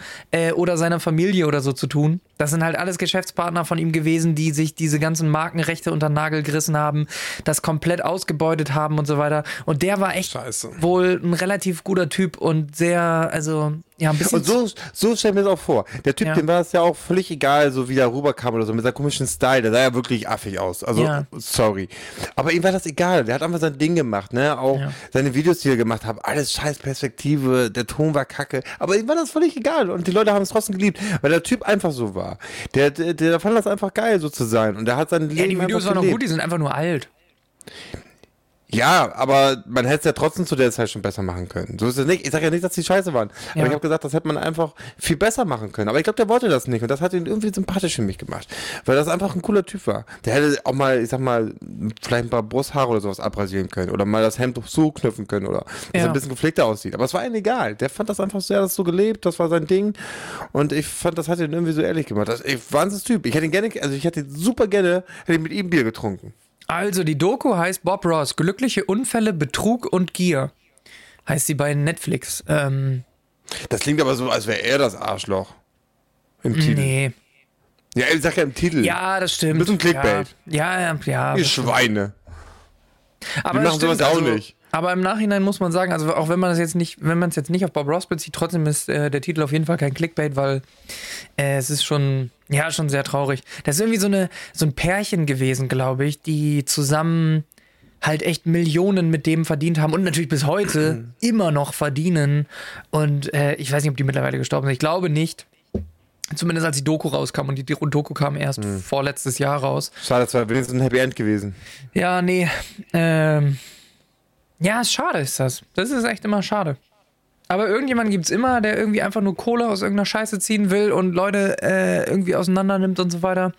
oder seiner Familie oder so zu tun. Das sind halt alles Geschäftspartner von ihm gewesen, die sich diese ganzen Markenrechte unter den Nagel gerissen haben, das komplett ausgebeutet haben und so weiter. Und der war echt wohl ein relativ guter Typ und sehr, also... Ja, ein bisschen. Und so stell mir das auch vor. Der Typ, dem war es ja auch völlig egal, so wie der rüberkam oder so, mit seinem komischen Style, der sah ja wirklich affig aus. Also, sorry. Aber ihm war das egal. Der hat einfach sein Ding gemacht, ne? Auch seine Videos, die er gemacht hat, alles scheiß Perspektive, der Ton war kacke. Aber ihm war das völlig egal und die Leute haben es trotzdem geliebt, weil der Typ einfach so war. Der fand das einfach geil, so zu sein. Und der hat sein Leben. Ja, die Videos waren noch gut, die sind einfach nur alt. Ja, aber man hätte es ja trotzdem zu der Zeit schon besser machen können. So ist es nicht. Ich sage ja nicht, dass die scheiße waren. Ja. Aber ich habe gesagt, das hätte man einfach viel besser machen können. Aber ich glaube, der wollte das nicht. Und das hat ihn irgendwie sympathisch für mich gemacht. Weil das einfach ein cooler Typ war. Der hätte auch mal, ich sag mal, vielleicht ein paar Brusthaare oder sowas abrasieren können. Oder mal das Hemd zuknüpfen können. Oder dass er ein bisschen gepflegter aussieht. Aber es war ihm egal. Der fand das einfach so, er hat das so gelebt. Das war sein Ding. Und ich fand, das hat ihn irgendwie so ehrlich gemacht. Das ist ein Wahnsinns-Typ. Ich hätte super gerne, mit ihm Bier getrunken. Also, die Doku heißt Bob Ross, Glückliche Unfälle, Betrug und Gier. Heißt sie bei Netflix. Das klingt aber so, als wäre er das Arschloch. Im Titel. Nee. Ja, ich sag ja im Titel. Ja, das stimmt. Ein bisschen Clickbait. Ja. Ihr Schweine. Aber die machen sowas auch nicht. Aber im Nachhinein muss man sagen, also auch wenn man es jetzt nicht auf Bob Ross bezieht, trotzdem ist der Titel auf jeden Fall kein Clickbait, weil es ist schon sehr traurig. Das ist irgendwie so ein Pärchen gewesen, glaube ich, die zusammen halt echt Millionen mit dem verdient haben und natürlich bis heute immer noch verdienen. Und ich weiß nicht, ob die mittlerweile gestorben sind. Ich glaube nicht. Zumindest als die Doku rauskam, und die Doku kam erst vorletztes Jahr raus. Schade, das war wenigstens ein Happy End gewesen. Ja, nee. Ja, schade ist das. Das ist echt immer schade. Aber irgendjemanden gibt's immer, der irgendwie einfach nur Kohle aus irgendeiner Scheiße ziehen will und Leute irgendwie auseinander nimmt und so weiter.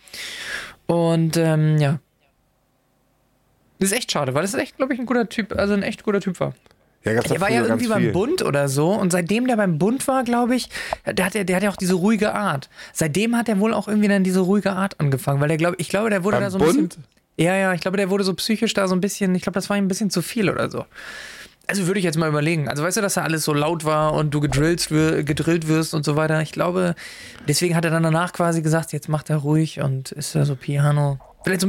Und das ist echt schade, weil das ist echt, glaube ich, ein guter Typ, also ein echt guter Typ war. Ja, der war ja irgendwie beim Bund oder so, und seitdem der beim Bund war, glaube ich, der hat ja auch diese ruhige Art. Seitdem hat er wohl auch irgendwie dann diese ruhige Art angefangen, weil ich glaube, der wurde beim da so ein Bund? Bisschen... Ja, ich glaube, der wurde so psychisch da so ein bisschen, ich glaube, das war ihm ein bisschen zu viel oder so. Also würde ich jetzt mal überlegen. Also weißt du, dass da alles so laut war und du gedrillt wirst und so weiter. Ich glaube, deswegen hat er dann danach quasi gesagt, jetzt macht er ruhig und ist da so Piano. Vielleicht so ein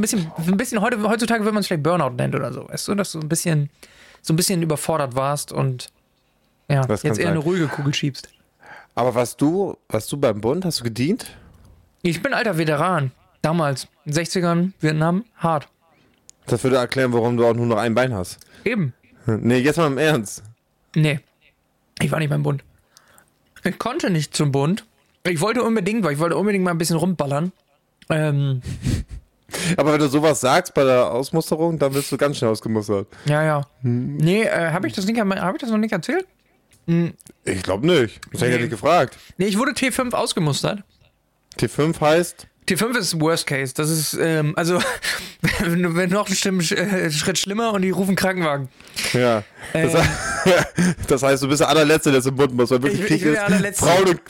bisschen heutzutage würde man es vielleicht Burnout nennt oder so. Weißt du, dass du so ein bisschen überfordert warst und ja, jetzt eher eine ruhige Kugel schiebst. Aber warst du beim Bund? Hast du gedient? Ich bin alter Veteran. Damals, in den 60ern, Vietnam, hart. Das würde erklären, warum du auch nur noch ein Bein hast. Eben. Nee, jetzt mal im Ernst. Nee, ich war nicht beim Bund. Ich konnte nicht zum Bund, Ich wollte unbedingt mal ein bisschen rumballern. Aber wenn du sowas sagst bei der Ausmusterung, dann wirst du ganz schnell ausgemustert. Ja, ja. Nee, habe ich das noch nicht erzählt? Hm. Ich glaube nicht. Ich habe ja nicht gefragt. Nee, ich wurde T5 ausgemustert. T5 heißt? T5 ist Worst Case. Das ist, wenn noch einen Schritt schlimmer und die rufen Krankenwagen. Ja. Das heißt, du bist der allerletzte, der es im Bund muss, weil wirklich Krieg ist.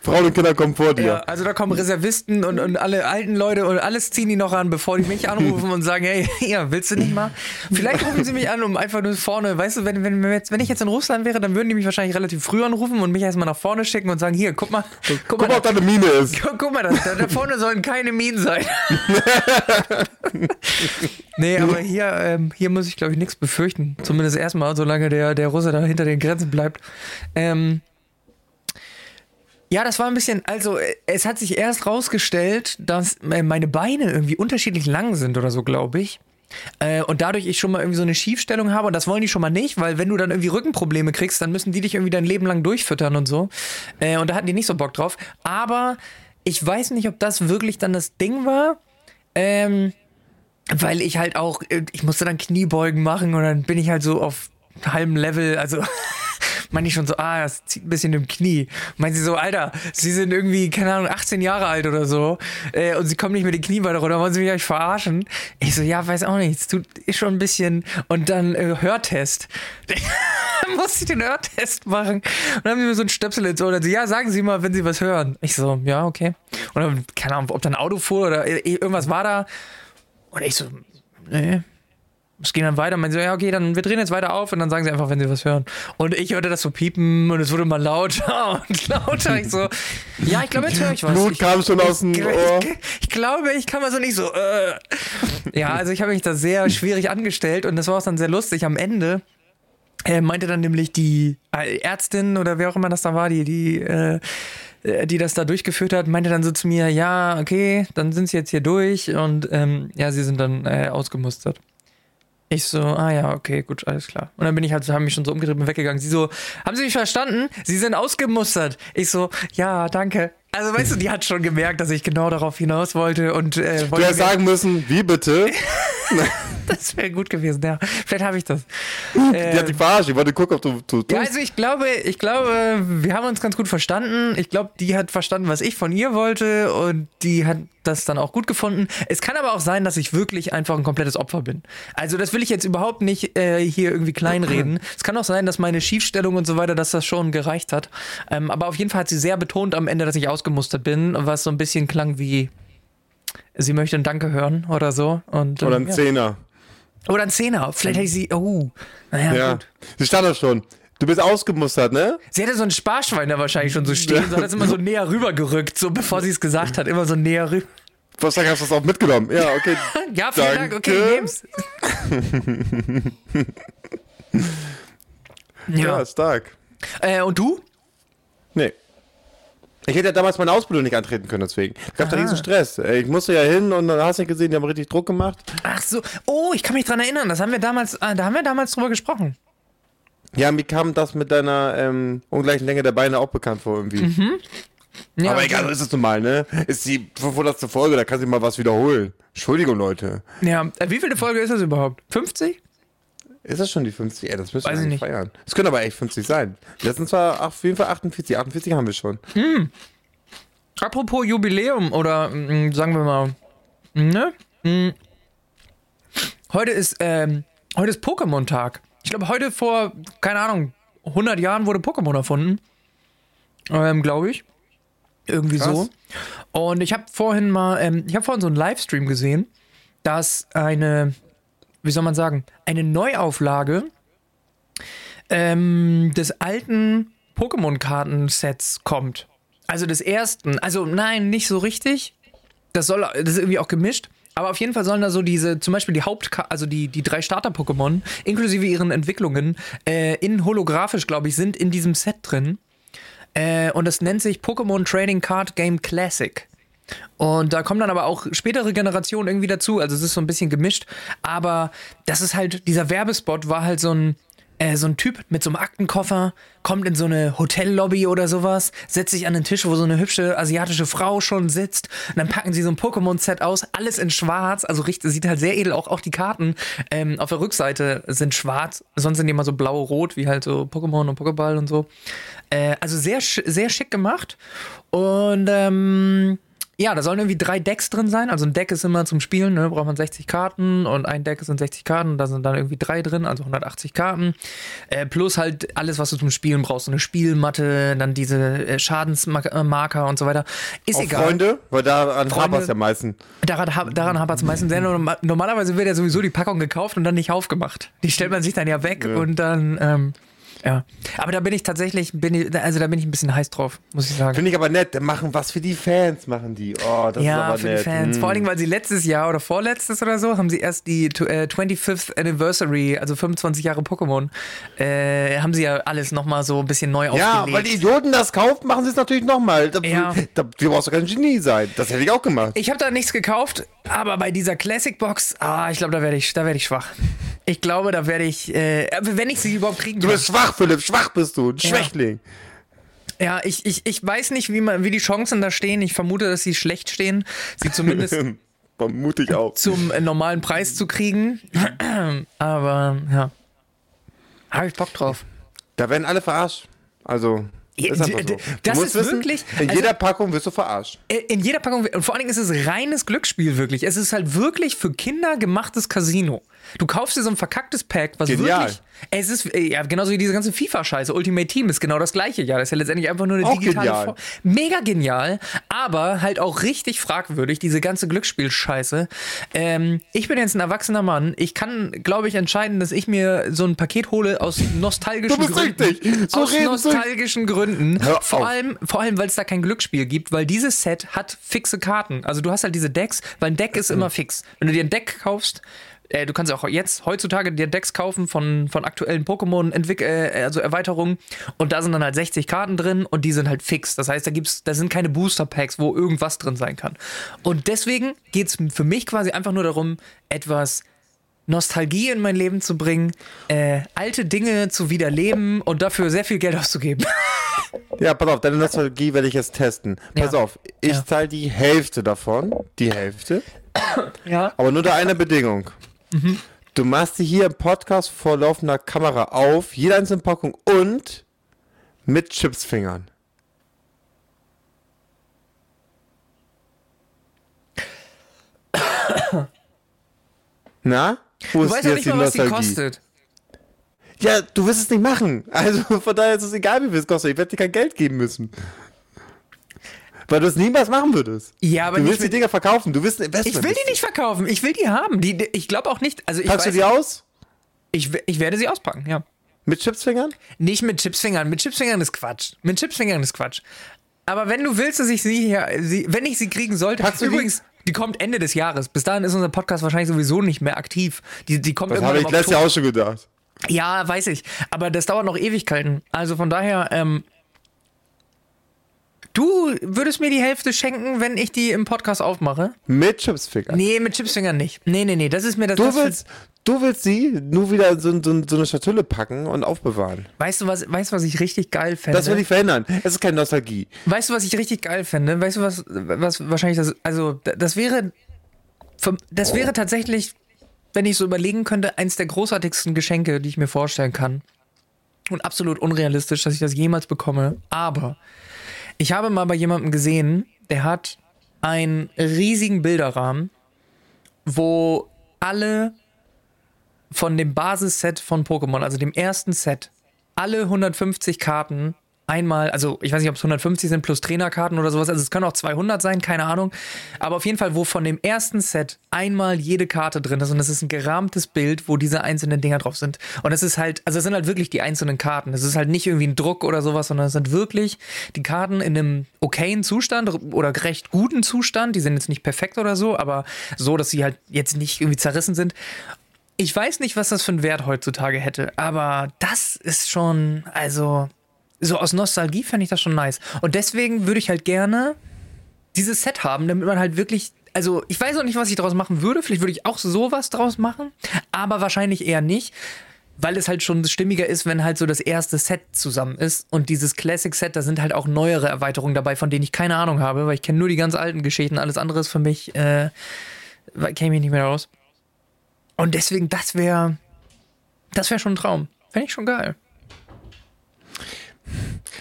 Frauen und Kinder kommen vor dir. Ja, also da kommen Reservisten und alle alten Leute und alles ziehen die noch an, bevor die mich anrufen und sagen, hey, ja, willst du nicht mal? Vielleicht rufen sie mich an, um einfach nur vorne, weißt du, wenn ich jetzt in Russland wäre, dann würden die mich wahrscheinlich relativ früh anrufen und mich erstmal nach vorne schicken und sagen, hier, guck mal, ob da eine Mine ist. Guck mal, da vorne sollen keine Minen sein. Nee, aber hier muss ich, glaube ich, nichts befürchten. Zumindest erstmal, solange der Russe da hinter den Grenzen bleibt. Ja, das war ein bisschen, also es hat sich erst rausgestellt, dass meine Beine irgendwie unterschiedlich lang sind oder so, glaube ich. Und dadurch ich schon mal irgendwie so eine Schiefstellung habe und das wollen die schon mal nicht, weil wenn du dann irgendwie Rückenprobleme kriegst, dann müssen die dich irgendwie dein Leben lang durchfüttern und so. Und da hatten die nicht so Bock drauf. Aber ich weiß nicht, ob das wirklich dann das Ding war. Weil ich halt auch, ich musste dann Kniebeugen machen und dann bin ich halt so auf halbem Level, also meine ich schon so, das zieht ein bisschen im Knie. Meinen sie so, Alter, sie sind irgendwie, keine Ahnung, 18 Jahre alt oder so und sie kommen nicht mit den Knien weiter runter, wollen sie mich eigentlich verarschen? Ich so, ja, weiß auch nicht, es tut schon ein bisschen und dann Hörtest. Dann musste ich den Hörtest machen und dann haben sie mir so einen Stöpsel ins Ohr und dann so, ja, sagen Sie mal, wenn Sie was hören. Ich so, ja, okay. Und dann, keine Ahnung, ob da ein Auto fuhr oder irgendwas war da. Und ich so, nee, es ging dann weiter. Und meinte so, ja, okay, dann wir drehen jetzt weiter auf und dann sagen sie einfach, wenn sie was hören. Und ich hörte das so piepen und es wurde mal lauter und lauter. Ich so, ja, ich glaube, jetzt höre ich was. Blut kam schon aus dem Ohr. Ich glaube, ich kann mal so nicht so. Ja, also ich habe mich da sehr schwierig angestellt und das war auch dann sehr lustig. Am Ende meinte dann nämlich die Ärztin oder wer auch immer das da war, die das da durchgeführt hat, meinte dann so zu mir, ja, okay, dann sind sie jetzt hier durch und ja, sie sind dann ausgemustert. Ich so, ja, okay, gut, alles klar. Und dann bin ich halt, haben mich schon so umgedreht und weggegangen. Sie so, haben Sie mich verstanden? Sie sind ausgemustert. Ich so, ja, danke. Also weißt du, die hat schon gemerkt, dass ich genau darauf hinaus wollte und wollte. Du hättest sagen müssen, wie bitte? Das wäre gut gewesen, ja. Vielleicht habe ich das. Die hat dich verarscht, ich wollte gucken, ob du tust. Ja, also ich glaube, wir haben uns ganz gut verstanden. Ich glaube, die hat verstanden, was ich von ihr wollte und die hat das dann auch gut gefunden. Es kann aber auch sein, dass ich wirklich einfach ein komplettes Opfer bin. Also das will ich jetzt überhaupt nicht hier irgendwie kleinreden. Es kann auch sein, dass meine Schiefstellung und so weiter, dass das schon gereicht hat. Aber auf jeden Fall hat sie sehr betont am Ende, dass ich ausgemustert bin, was so ein bisschen klang wie, sie möchte ein Danke hören oder so. Und, oder ein Zehner. Oder ein Zehner. Vielleicht hätte ich sie, gut. Sie stand da schon. Du bist ausgemustert, ne? Sie hätte so ein Sparschwein da wahrscheinlich schon so stehen. Sie hat es immer so näher rübergerückt, so bevor sie es gesagt hat, immer so näher rüber. Was hast du das auch mitgenommen? Ja, okay. Ja, vielen Dank. Okay, nehm's. Ja, stark. Und du? Nee. Ich hätte ja damals meine Ausbildung nicht antreten können, deswegen. Es gab da riesen Stress. Ich musste ja hin und dann hast du nicht gesehen, die haben richtig Druck gemacht. Ach so. Oh, ich kann mich dran erinnern. Da haben wir damals drüber gesprochen. Ja, mir kam das mit deiner ungleichen Länge der Beine auch bekannt vor irgendwie. Mhm. Ja, aber egal, so ist es nun mal, ne? Ist die 500. Folge, da kann sich mal was wiederholen. Entschuldigung, Leute. Ja, wie viele Folge ist das überhaupt? 50? Ist das schon die 50? Ey, das müssen wir nicht feiern. Es können aber echt 50 sein. Das sind zwar auf jeden Fall 48. 48 haben wir schon. Mhm. Apropos Jubiläum oder sagen wir mal, ne? Mhm. Heute ist Pokémon-Tag. Ich glaube, heute vor, keine Ahnung, 100 Jahren wurde Pokémon erfunden. Glaube ich. Irgendwie krass. So. Und ich habe vorhin mal, so einen Livestream gesehen, dass eine, wie soll man sagen, eine Neuauflage des alten Pokémon-Karten-Sets kommt. Also des ersten. Also nein, nicht so richtig. Das ist irgendwie auch gemischt. Aber auf jeden Fall sollen da so diese, zum Beispiel die die drei Starter-Pokémon, inklusive ihren Entwicklungen, in holographisch, glaube ich, sind in diesem Set drin. Und das nennt sich Pokémon Trading Card Game Classic. Und da kommen dann aber auch spätere Generationen irgendwie dazu. Also es ist so ein bisschen gemischt. Aber das ist halt, dieser Werbespot war halt so ein so ein Typ mit so einem Aktenkoffer kommt in so eine Hotellobby oder sowas, setzt sich an den Tisch, wo so eine hübsche asiatische Frau schon sitzt, und dann packen sie so ein Pokémon-Set aus, alles in schwarz, also sieht halt sehr edel, auch die Karten auf der Rückseite sind schwarz, sonst sind die immer so blau-rot, wie halt so Pokémon und Pokéball und so. Also sehr, sehr schick gemacht und ja, da sollen irgendwie 3 Decks drin sein. Also ein Deck ist immer zum Spielen, ne, braucht man 60 Karten und ein Deck sind 60 Karten, da sind dann irgendwie 3 drin, also 180 Karten. Plus halt alles, was du zum Spielen brauchst. So eine Spielmatte, dann diese Schadensmarker und so weiter. Ist auch egal. Freunde, weil daran hapert es am meisten. Daran hapert es am meisten. Normalerweise wird ja sowieso die Packung gekauft und dann nicht aufgemacht. Die stellt man sich dann ja weg und dann... Ja, aber da bin ich tatsächlich, da bin ich ein bisschen heiß drauf, muss ich sagen. Finde ich aber nett, machen was für die Fans, machen die. Oh, das ist aber nett. Ja, für die Fans. Vor allem, weil sie letztes Jahr oder vorletztes oder so, haben sie erst die 25th Anniversary, also 25 Jahre Pokémon, haben sie ja alles nochmal so ein bisschen neu aufgelegt. Ja, weil die Idioten das kaufen, machen sie es natürlich nochmal. Du brauchst doch kein Genie sein. Das hätte ich auch gemacht. Ich habe da nichts gekauft, aber bei dieser Classic Box, ich glaube, da werde ich schwach. Ich glaube, da werde ich, wenn ich sie überhaupt kriegen kann. Du bist schwach, Philipp, schwach bist du, ein Schwächling. Ja, ich weiß nicht, wie die Chancen da stehen. Ich vermute, dass sie schlecht stehen. Sie zumindest vermutlich auch zum normalen Preis zu kriegen. Aber ja, habe ich Bock drauf. Da werden alle verarscht. Also... Ist so. Das ist wissen, wirklich. In jeder Packung wirst du verarscht. In jeder Packung. Und vor allen Dingen ist es reines Glücksspiel, wirklich. Es ist halt wirklich für Kinder gemachtes Casino. Du kaufst dir so ein verkacktes Pack, was genial. Wirklich. Es ist ja genauso wie diese ganze FIFA-Scheiße. Ultimate Team ist genau das gleiche. Ja, das ist ja letztendlich einfach nur eine auch digitale genial. Form. Mega genial, aber halt auch richtig fragwürdig, diese ganze Glücksspiel-Scheiße. Ich bin jetzt ein erwachsener Mann. Ich kann, glaube ich, entscheiden, dass ich mir so ein Paket hole aus nostalgischen Gründen. Du bist richtig. So aus nostalgischen Gründen. Vor allem, weil es da kein Glücksspiel gibt, weil dieses Set hat fixe Karten. Also du hast halt diese Decks, weil ein Deck ist immer fix. Wenn du dir ein Deck kaufst, du kannst auch jetzt heutzutage dir Decks kaufen von aktuellen Pokémon, also Erweiterungen, und da sind dann halt 60 Karten drin und die sind halt fix. Das heißt, da sind keine Booster-Packs, wo irgendwas drin sein kann. Und deswegen geht es für mich quasi einfach nur darum, etwas Nostalgie in mein Leben zu bringen, alte Dinge zu wiederleben und dafür sehr viel Geld auszugeben. Ja, pass auf, deine Nostalgie werde ich jetzt testen. Pass auf, ich zahle die Hälfte davon. Die Hälfte. Ja. Aber nur unter einer Bedingung. Mhm. Du machst sie hier im Podcast vor laufender Kamera auf, jede einzelne Packung und mit Chipsfingern. Na? Wo du weißt ja nicht mal, was die kostet. Ja, du wirst es nicht machen. Also von daher ist es egal, wie viel es kostet. Ich werde dir kein Geld geben müssen. Weil du es niemals machen würdest. Ja, aber du willst die Dinger verkaufen. Du willst ein Investment. Ich will die nicht verkaufen. Ich will die haben. Ich glaube auch nicht. Also packst du die aus? Ich werde sie auspacken, ja. Mit Chipsfingern? Nicht mit Chipsfingern. Mit Chipsfingern ist Quatsch. Aber wenn du willst, dass ich wenn ich sie kriegen sollte, übrigens... Die kommt Ende des Jahres. Bis dahin ist unser Podcast wahrscheinlich sowieso nicht mehr aktiv. Die kommt das habe ich letztes Jahr auch schon gedacht. Ja, weiß ich. Aber das dauert noch Ewigkeiten. Also von daher, du würdest mir die Hälfte schenken, wenn ich die im Podcast aufmache? Mit Chipsfingern? Nee, mit Chipsfingern nicht. Nee, das ist mir das... Du willst sie nur wieder in so eine Schatulle packen und aufbewahren. Weißt du, was ich richtig geil fände? Das will ich verändern. Es ist keine Nostalgie. Weißt du, was ich richtig geil fände? Weißt du, was wahrscheinlich das... Also, das wäre tatsächlich, wenn ich so überlegen könnte, eins der großartigsten Geschenke, die ich mir vorstellen kann. Und absolut unrealistisch, dass ich das jemals bekomme. Aber ich habe mal bei jemandem gesehen, der hat einen riesigen Bilderrahmen, wo alle... von dem Basisset von Pokémon, also dem ersten Set, alle 150 Karten einmal, also ich weiß nicht, ob es 150 sind plus Trainerkarten oder sowas, also es können auch 200 sein, keine Ahnung, aber auf jeden Fall, wo von dem ersten Set einmal jede Karte drin ist und das ist ein gerahmtes Bild, wo diese einzelnen Dinger drauf sind und das ist halt, also es sind halt wirklich die einzelnen Karten, es ist halt nicht irgendwie ein Druck oder sowas, sondern es sind wirklich die Karten in einem okayen Zustand oder recht guten Zustand, die sind jetzt nicht perfekt oder so, aber so, dass sie halt jetzt nicht irgendwie zerrissen sind. Ich weiß nicht, was das für einen Wert heutzutage hätte, aber das ist schon, also so aus Nostalgie fände ich das schon nice. Und deswegen würde ich halt gerne dieses Set haben, damit man halt wirklich, also ich weiß auch nicht, was ich draus machen würde, vielleicht würde ich auch sowas draus machen, aber wahrscheinlich eher nicht. weil es halt schon stimmiger ist, wenn halt so das erste Set zusammen ist. Und dieses Classic-Set, da sind halt auch neuere Erweiterungen dabei, von denen ich keine Ahnung habe, weil ich kenne nur die ganz alten Geschichten. Alles andere ist für mich, käme ich nicht mehr raus. Und deswegen, das wäre schon ein Traum. Fände ich schon geil.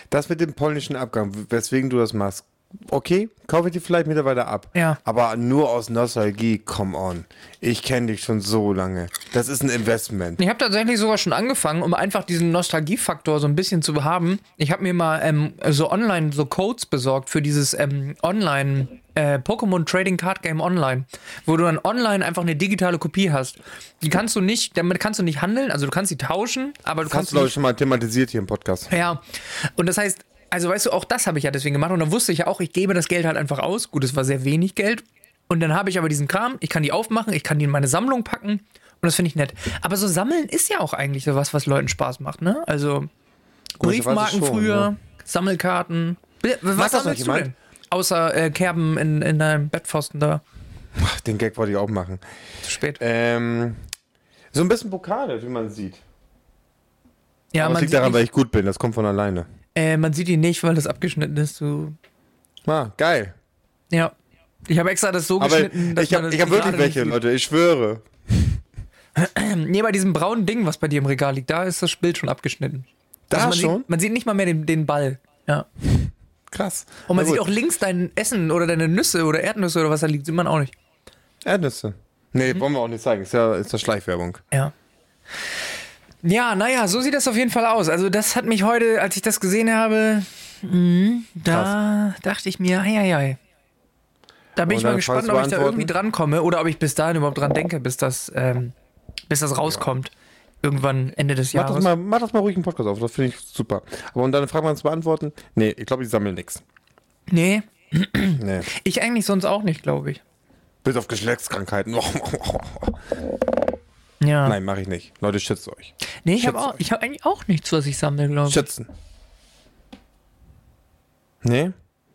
Das mit dem polnischen Abgang, weswegen du das machst, okay, kaufe ich dir vielleicht mittlerweile ab. Ja. Aber nur aus Nostalgie, come on. Ich kenne dich schon so lange. Das ist ein Investment. Ich habe tatsächlich sogar schon angefangen, um einfach diesen Nostalgiefaktor so ein bisschen zu haben. Ich habe mir mal so online so Codes besorgt für dieses online Pokémon Trading Card Game Online, wo du dann online einfach eine digitale Kopie hast. Die kannst du nicht, damit kannst du nicht handeln, also du kannst sie tauschen, aber du kannst. Das hast du, glaube ich, schon mal thematisiert hier im Podcast. Ja. Und das heißt, also weißt du, auch das habe ich ja deswegen gemacht und dann wusste ich ja auch, ich gebe das Geld halt einfach aus. Gut, es war sehr wenig Geld und dann habe ich aber diesen Kram, ich kann die aufmachen, ich kann die in meine Sammlung packen und das finde ich nett. Aber so Sammeln ist ja auch eigentlich so was Leuten Spaß macht, ne? Also Briefmarken schon, früher, ja. Sammelkarten. Was sammelst du denn? Außer Kerben in deinem Bettpfosten da. Den Gag wollte ich auch machen. Zu spät. So ein bisschen Pokale, wie man sieht. Ja, aber man liegt daran, weil ich gut bin, das kommt von alleine. Man sieht ihn nicht, weil das abgeschnitten ist. So. Ah, geil. Ja. Ich habe extra das so geschnitten, dass man das nicht. Ich habe wirklich welche, Leute, ich schwöre. Nee, bei diesem braunen Ding, was bei dir im Regal liegt, da ist das Bild schon abgeschnitten. Da also schon? Man sieht nicht mal mehr den Ball. Ja. Krass. Und man sieht auch links dein Essen oder deine Nüsse oder Erdnüsse oder was da liegt, sieht man auch nicht. Erdnüsse? Nee, wollen wir auch nicht zeigen. Ist ja Schleichwerbung. Ja. Ja, naja, so sieht das auf jeden Fall aus. Also das hat mich heute, als ich das gesehen habe, da dachte ich mir, hei. Da bin ich mal gespannt, ob ich da irgendwie drankomme oder ob ich bis dahin überhaupt dran denke, bis das rauskommt. Ja. Irgendwann Ende des Jahres. Mach das mal ruhig einen Podcast auf, das finde ich super. Aber um deine Frage mal zu beantworten, nee, ich glaube, ich sammle nichts. Nee. Nee. Ich eigentlich sonst auch nicht, glaube ich. Bis auf Geschlechtskrankheiten. Ja. Nein, mache ich nicht. Leute, schützt euch. Nee, ich hab eigentlich auch nichts, was ich sammle, glaube ich. Schützen. Nee?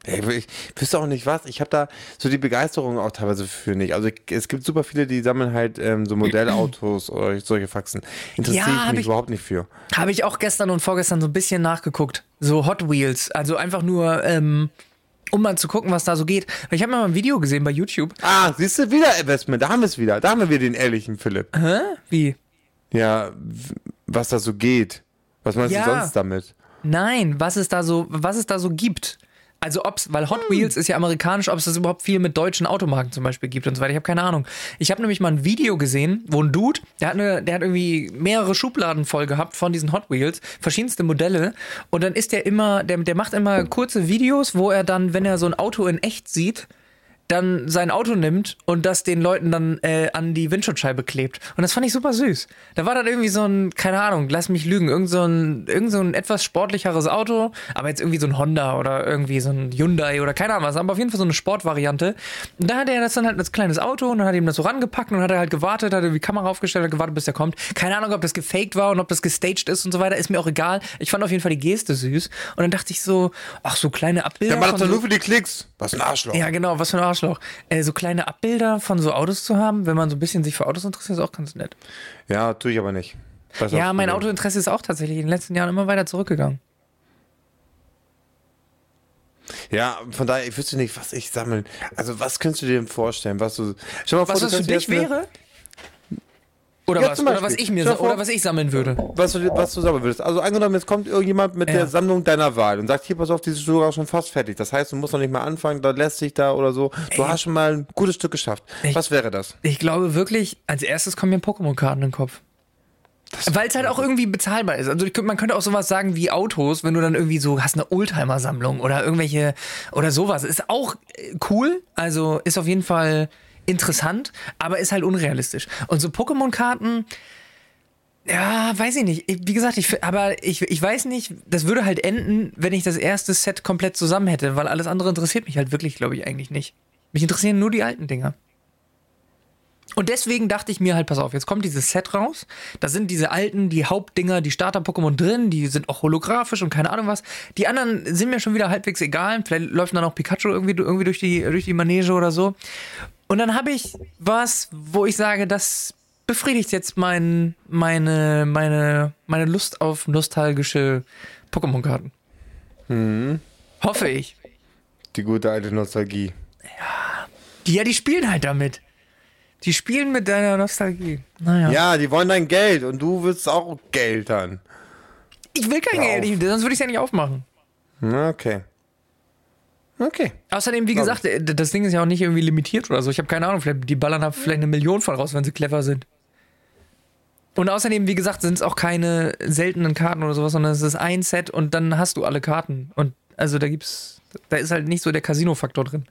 Ich wüsste auch nicht was. Ich habe da so die Begeisterung auch teilweise für nicht. Also es gibt super viele, die sammeln halt so Modellautos oder solche Faxen. Interessiert mich überhaupt nicht für. Habe ich auch gestern und vorgestern so ein bisschen nachgeguckt. So Hot Wheels. Also einfach nur, um mal zu gucken, was da so geht. Ich habe mal ein Video gesehen bei YouTube. Ah, siehst du, wieder Investment. Da haben wir es wieder. Da haben wir den ehrlichen Philipp. Hä? Wie? Ja, was da so geht. Was meinst du sonst damit? Nein, was es da so gibt. Also weil Hot Wheels ist ja amerikanisch, ob es das überhaupt viel mit deutschen Automarken zum Beispiel gibt und so weiter. Ich habe keine Ahnung. Ich habe nämlich mal ein Video gesehen, wo ein Dude, der hat irgendwie mehrere Schubladen voll gehabt von diesen Hot Wheels, verschiedenste Modelle. Und dann ist der macht immer kurze Videos, wo er dann, wenn er so ein Auto in echt sieht, dann sein Auto nimmt und das den Leuten dann an die Windschutzscheibe klebt. Und das fand ich super süß. Da war dann irgendwie so ein, keine Ahnung, lass mich lügen, irgend so ein etwas sportlicheres Auto, aber jetzt irgendwie so ein Honda oder irgendwie so ein Hyundai oder keine Ahnung was, aber auf jeden Fall so eine Sportvariante. Und da hat er das dann halt als kleines Auto und dann hat er ihm das so rangepackt und dann hat er halt gewartet, hat er die Kamera aufgestellt, hat gewartet, bis der kommt. Keine Ahnung, ob das gefaked war und ob das gestaged ist und so weiter, ist mir auch egal. Ich fand auf jeden Fall die Geste süß. Und dann dachte ich so, ach, so kleine Abbilder. Ja, man hat doch nur für die Klicks. Was ein Arschloch. Ja, genau, was für ein Arschloch. So kleine Abbilder von so Autos zu haben, wenn man so ein bisschen sich für Autos interessiert, ist auch ganz nett. Ja, tue ich aber nicht. Ja, mein Autointeresse ist auch tatsächlich in den letzten Jahren immer weiter zurückgegangen. Ja, von daher, ich wüsste nicht, was ich sammeln. Also, was könntest du dir denn vorstellen? Was das für dich wäre? Oder was ich sammeln würde. Was du sammeln würdest. Also angenommen, jetzt kommt irgendjemand mit der Sammlung deiner Wahl und sagt, hier, pass auf, die ist sogar schon fast fertig. Das heißt, du musst noch nicht mal anfangen, da lässt sich da oder so. Du hast schon mal ein gutes Stück geschafft. Was wäre das? Ich glaube wirklich, als erstes kommen mir Pokémon-Karten in den Kopf. Weil es halt auch irgendwie bezahlbar ist. Also man könnte auch sowas sagen wie Autos, wenn du dann irgendwie so hast eine Oldtimer-Sammlung oder irgendwelche oder sowas. Ist auch cool. Also ist auf jeden Fall interessant, aber ist halt unrealistisch. Und so Pokémon-Karten, ja, weiß ich nicht. Wie gesagt, ich weiß nicht, das würde halt enden, wenn ich das erste Set komplett zusammen hätte, weil alles andere interessiert mich halt wirklich, glaube ich, eigentlich nicht. Mich interessieren nur die alten Dinger. Und deswegen dachte ich mir halt, pass auf, jetzt kommt dieses Set raus, da sind diese alten, die Hauptdinger, die Starter-Pokémon drin, die sind auch holographisch und keine Ahnung was. Die anderen sind mir schon wieder halbwegs egal, vielleicht läuft dann auch Pikachu irgendwie durch die Manege oder so. Und dann habe ich was, wo ich sage, das befriedigt jetzt meine Lust auf nostalgische Pokémon-Karten. Mhm. Hoffe ich. Die gute alte Nostalgie. Ja, die spielen halt damit. Die spielen mit deiner Nostalgie. Naja. Ja, die wollen dein Geld und du willst auch Geld dann. Ich will kein Geld, sonst würde ich es ja nicht aufmachen. Okay. Okay. Außerdem, wie gesagt, das Ding ist ja auch nicht irgendwie limitiert oder so. Ich habe keine Ahnung, vielleicht die ballern vielleicht 1 Million von raus, wenn sie clever sind. Und außerdem, wie gesagt, sind es auch keine seltenen Karten oder sowas, sondern es ist ein Set und dann hast du alle Karten. Und also da ist halt nicht so der Casino-Faktor drin.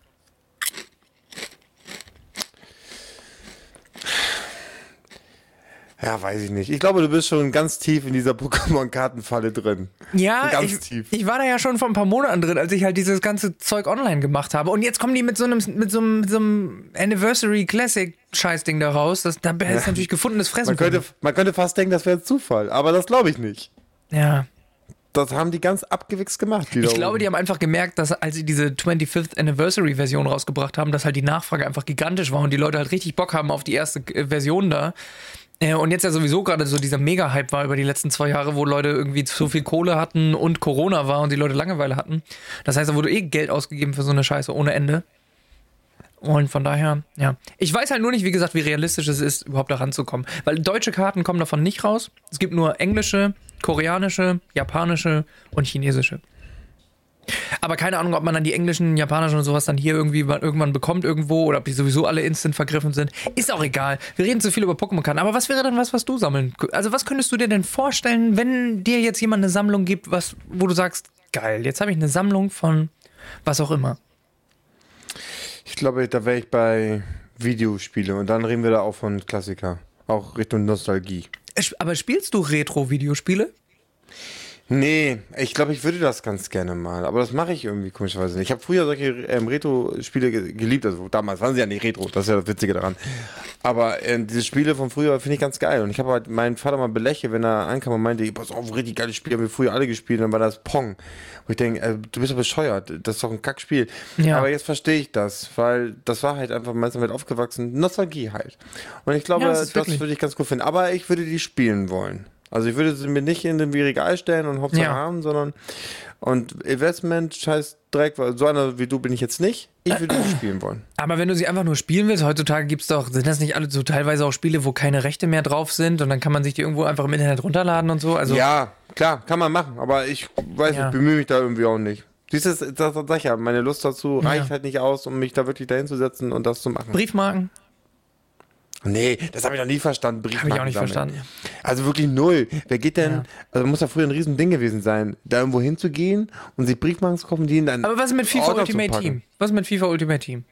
Ja, weiß ich nicht. Ich glaube, du bist schon ganz tief in dieser Pokémon-Kartenfalle drin. Ja, ich war da ja schon vor ein paar Monaten drin, als ich halt dieses ganze Zeug online gemacht habe. Und jetzt kommen die mit so einem Anniversary-Classic-Scheißding da raus. Da ist natürlich gefundenes Fressen. Man könnte fast denken, das wäre Zufall, aber das glaube ich nicht. Ja. Das haben die ganz abgewichst gemacht. Die haben einfach gemerkt, dass als sie diese 25th Anniversary Version rausgebracht haben, dass halt die Nachfrage einfach gigantisch war und die Leute halt richtig Bock haben auf die erste Version da. Und jetzt ja sowieso gerade so dieser Mega-Hype war über die letzten 2 Jahre, wo Leute irgendwie zu viel Kohle hatten und Corona war und die Leute Langeweile hatten. Das heißt, da wurde eh Geld ausgegeben für so eine Scheiße ohne Ende. Und von daher, ja. Ich weiß halt nur nicht, wie gesagt, wie realistisch es ist, überhaupt da ranzukommen. Weil deutsche Karten kommen davon nicht raus. Es gibt nur englische, koreanische, japanische und chinesische. Aber keine Ahnung, ob man dann die englischen, japanischen und sowas dann hier irgendwie irgendwann bekommt irgendwo oder ob die sowieso alle instant vergriffen sind. Ist auch egal. Wir reden zu viel über Pokémon-Karten. Aber was wäre denn was du sammeln? Also was könntest du dir denn vorstellen, wenn dir jetzt jemand eine Sammlung gibt, wo du sagst, geil, jetzt habe ich eine Sammlung von was auch immer. Ich glaube, da wäre ich bei Videospiele und dann reden wir da auch von Klassiker. Auch Richtung Nostalgie. Aber spielst du Retro-Videospiele? Nee, ich glaube, ich würde das ganz gerne mal, aber das mache ich irgendwie komischerweise nicht. Ich habe früher solche Retro-Spiele geliebt, also damals waren sie ja nicht Retro, das ist ja das Witzige daran. Aber diese Spiele von früher finde ich ganz geil und ich habe halt meinen Vater mal belächelt, wenn er ankam und meinte, pass auf, richtig geiles Spiel, haben wir früher alle gespielt und dann war das Pong. Und ich denke, du bist doch bescheuert, das ist doch ein Kackspiel. Ja. Aber jetzt verstehe ich das, weil das war halt einfach meistens mit aufgewachsen, Nostalgie halt. Und ich glaube, ja, das würde ich ganz gut finden, aber ich würde die spielen wollen. Also ich würde sie mir nicht in den Regal stellen und Hauptsache haben, sondern und Investment, scheiß Dreck, so einer wie du bin ich jetzt nicht. Ich würde sie spielen wollen. Aber wenn du sie einfach nur spielen willst, heutzutage gibt's doch, sind das nicht alle so teilweise auch Spiele, wo keine Rechte mehr drauf sind und dann kann man sich die irgendwo einfach im Internet runterladen und so? Also ja, klar, kann man machen, aber ich weiß nicht, bemühe mich da irgendwie auch nicht. Siehst du, das sag ich ja, meine Lust dazu reicht halt nicht aus, um mich da wirklich dahinzusetzen und das zu machen. Briefmarken? Nee, das habe ich noch nie verstanden. Briefmarken habe ich auch nicht verstanden. Also wirklich null. Wer geht denn, also muss ja früher ein riesen Ding gewesen sein, da irgendwo hinzugehen und sich Briefmarken zu kaufen, die in einen. Aber was ist mit FIFA Ultimate Team? Was ist mit FIFA Ultimate Team?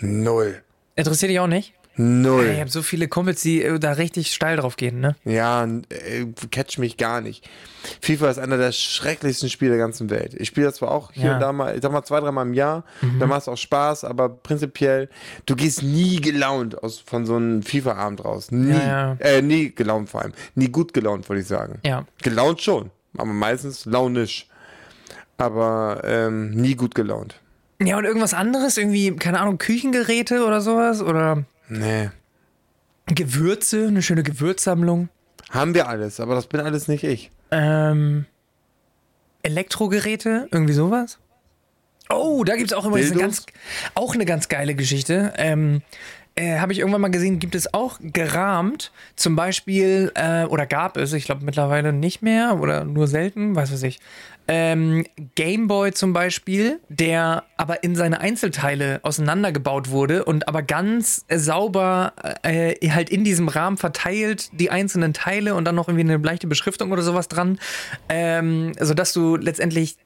Null. Interessiert dich auch nicht? Null. Ich habe so viele Kumpels, die da richtig steil drauf gehen, ne? Ja, catch mich gar nicht. FIFA ist einer der schrecklichsten Spiele der ganzen Welt. Ich spiele das zwar auch hier und da mal, ich sag mal 2-3 Mal im Jahr, da macht es auch Spaß, aber prinzipiell, du gehst nie gelaunt von so einem FIFA-Abend raus. Nie. Ja, ja. Nie gelaunt vor allem. Nie gut gelaunt, würde ich sagen. Ja. Gelaunt schon, aber meistens launisch. Aber nie gut gelaunt. Ja, und irgendwas anderes? Irgendwie, keine Ahnung, Küchengeräte oder sowas? Oder... Nee. Gewürze, eine schöne Gewürzsammlung. Haben wir alles, aber das bin alles nicht ich. Elektrogeräte, irgendwie sowas. Oh, da gibt's auch immer eine ganz geile Geschichte. Habe ich irgendwann mal gesehen, gibt es auch gerahmt, zum Beispiel, oder gab es, ich glaube mittlerweile nicht mehr oder nur selten, weiß ich. Game Boy zum Beispiel, der aber in seine Einzelteile auseinandergebaut wurde und aber ganz sauber halt in diesem Rahmen verteilt, die einzelnen Teile und dann noch irgendwie eine leichte Beschriftung oder sowas dran, sodass du letztendlich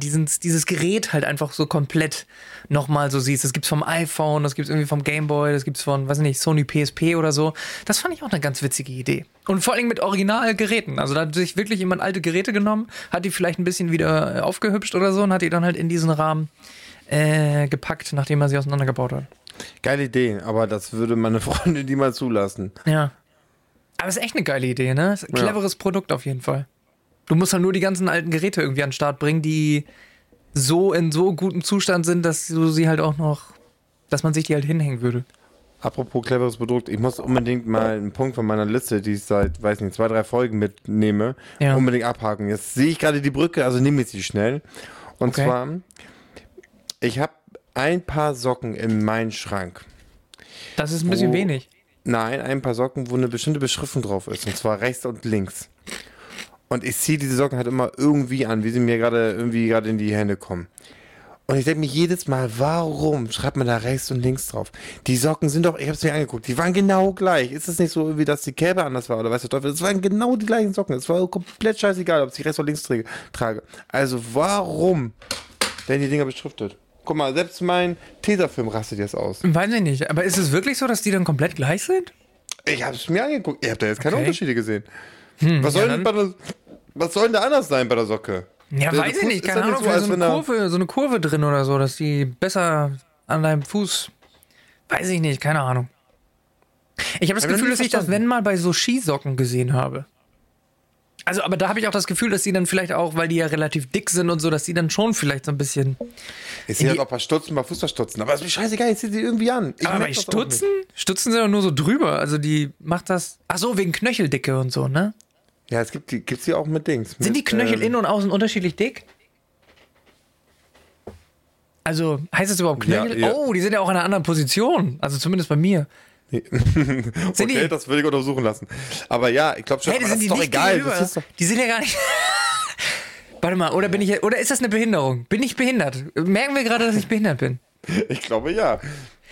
dieses Gerät halt einfach so komplett nochmal so siehst. Das gibt's vom iPhone, das gibt's irgendwie vom Game Boy, das gibt's von, weiß nicht, Sony PSP oder so. Das fand ich auch eine ganz witzige Idee. Und vor allem mit Originalgeräten. Also da hat sich wirklich jemand alte Geräte genommen, hat die vielleicht ein bisschen wieder aufgehübscht oder so und hat die dann halt in diesen Rahmen gepackt, nachdem er sie auseinandergebaut hat. Geile Idee, aber das würde meine Freundin die mal zulassen. Ja. Aber ist echt eine geile Idee, ne? Ist ein cleveres Produkt auf jeden Fall. Du musst halt nur die ganzen alten Geräte irgendwie an den Start bringen, die so in so gutem Zustand sind, dass man sich die halt hinhängen würde. Apropos cleveres Produkt, ich muss unbedingt mal einen Punkt von meiner Liste, die ich seit, weiß nicht, 2-3 Folgen mitnehme, unbedingt abhaken. Jetzt sehe ich gerade die Brücke, also nehme ich sie schnell. Und zwar, ich habe ein paar Socken in meinem Schrank. Das ist ein bisschen wenig. Nein, ein paar Socken, wo eine bestimmte Beschriftung drauf ist, und zwar rechts und links. Und ich ziehe diese Socken halt immer irgendwie an, wie sie mir gerade irgendwie gerade in die Hände kommen. Und ich denke mir jedes Mal, warum schreibt man da rechts und links drauf? Die Socken sind doch, ich hab's mir angeguckt, die waren genau gleich. Ist es nicht so irgendwie, dass die Kälber anders war oder weiß der Teufel? Es waren genau die gleichen Socken. Es war komplett scheißegal, ob ich die rechts oder links trage. Also warum denn die Dinger beschriftet? Guck mal, selbst mein Tesafilm rastet jetzt aus. Weiß ich nicht, aber ist es wirklich so, dass die dann komplett gleich sind? Ich hab's mir angeguckt. Ich hab da jetzt keine Unterschiede gesehen. Hm, was soll denn da anders sein bei der Socke? Ja, der weiß ich nicht, keine Ahnung, so eine Kurve drin oder so, dass die besser an deinem Fuß, weiß ich nicht, keine Ahnung. Ich habe das Gefühl, dass ich das, wenn mal, bei so Skisocken gesehen habe. Also, aber da habe ich auch das Gefühl, dass die dann vielleicht auch, weil die ja relativ dick sind und so, dass die dann schon vielleicht so ein bisschen... Ich sehe halt auch bei Stutzen, bei Fußballstutzen, aber ist mir scheißegal, ich sehe die irgendwie an. Aber bei Stutzen? Stutzen sind doch nur so drüber, also die macht das... Ach so, wegen Knöcheldicke und so, ne? Ja, es gibt die auch mit Dings. Sind die Knöchel innen und außen unterschiedlich dick? Also, heißt das überhaupt Knöchel? Ja, ja. Oh, die sind ja auch in einer anderen Position. Also zumindest bei mir. Nee. Okay, das will ich untersuchen lassen. Aber ja, ich glaube schon, hey, das ist doch egal. Die sind ja gar nicht... Warte mal, oder ist das eine Behinderung? Bin ich behindert? Merken wir gerade, dass ich behindert bin? Ich glaube, ja.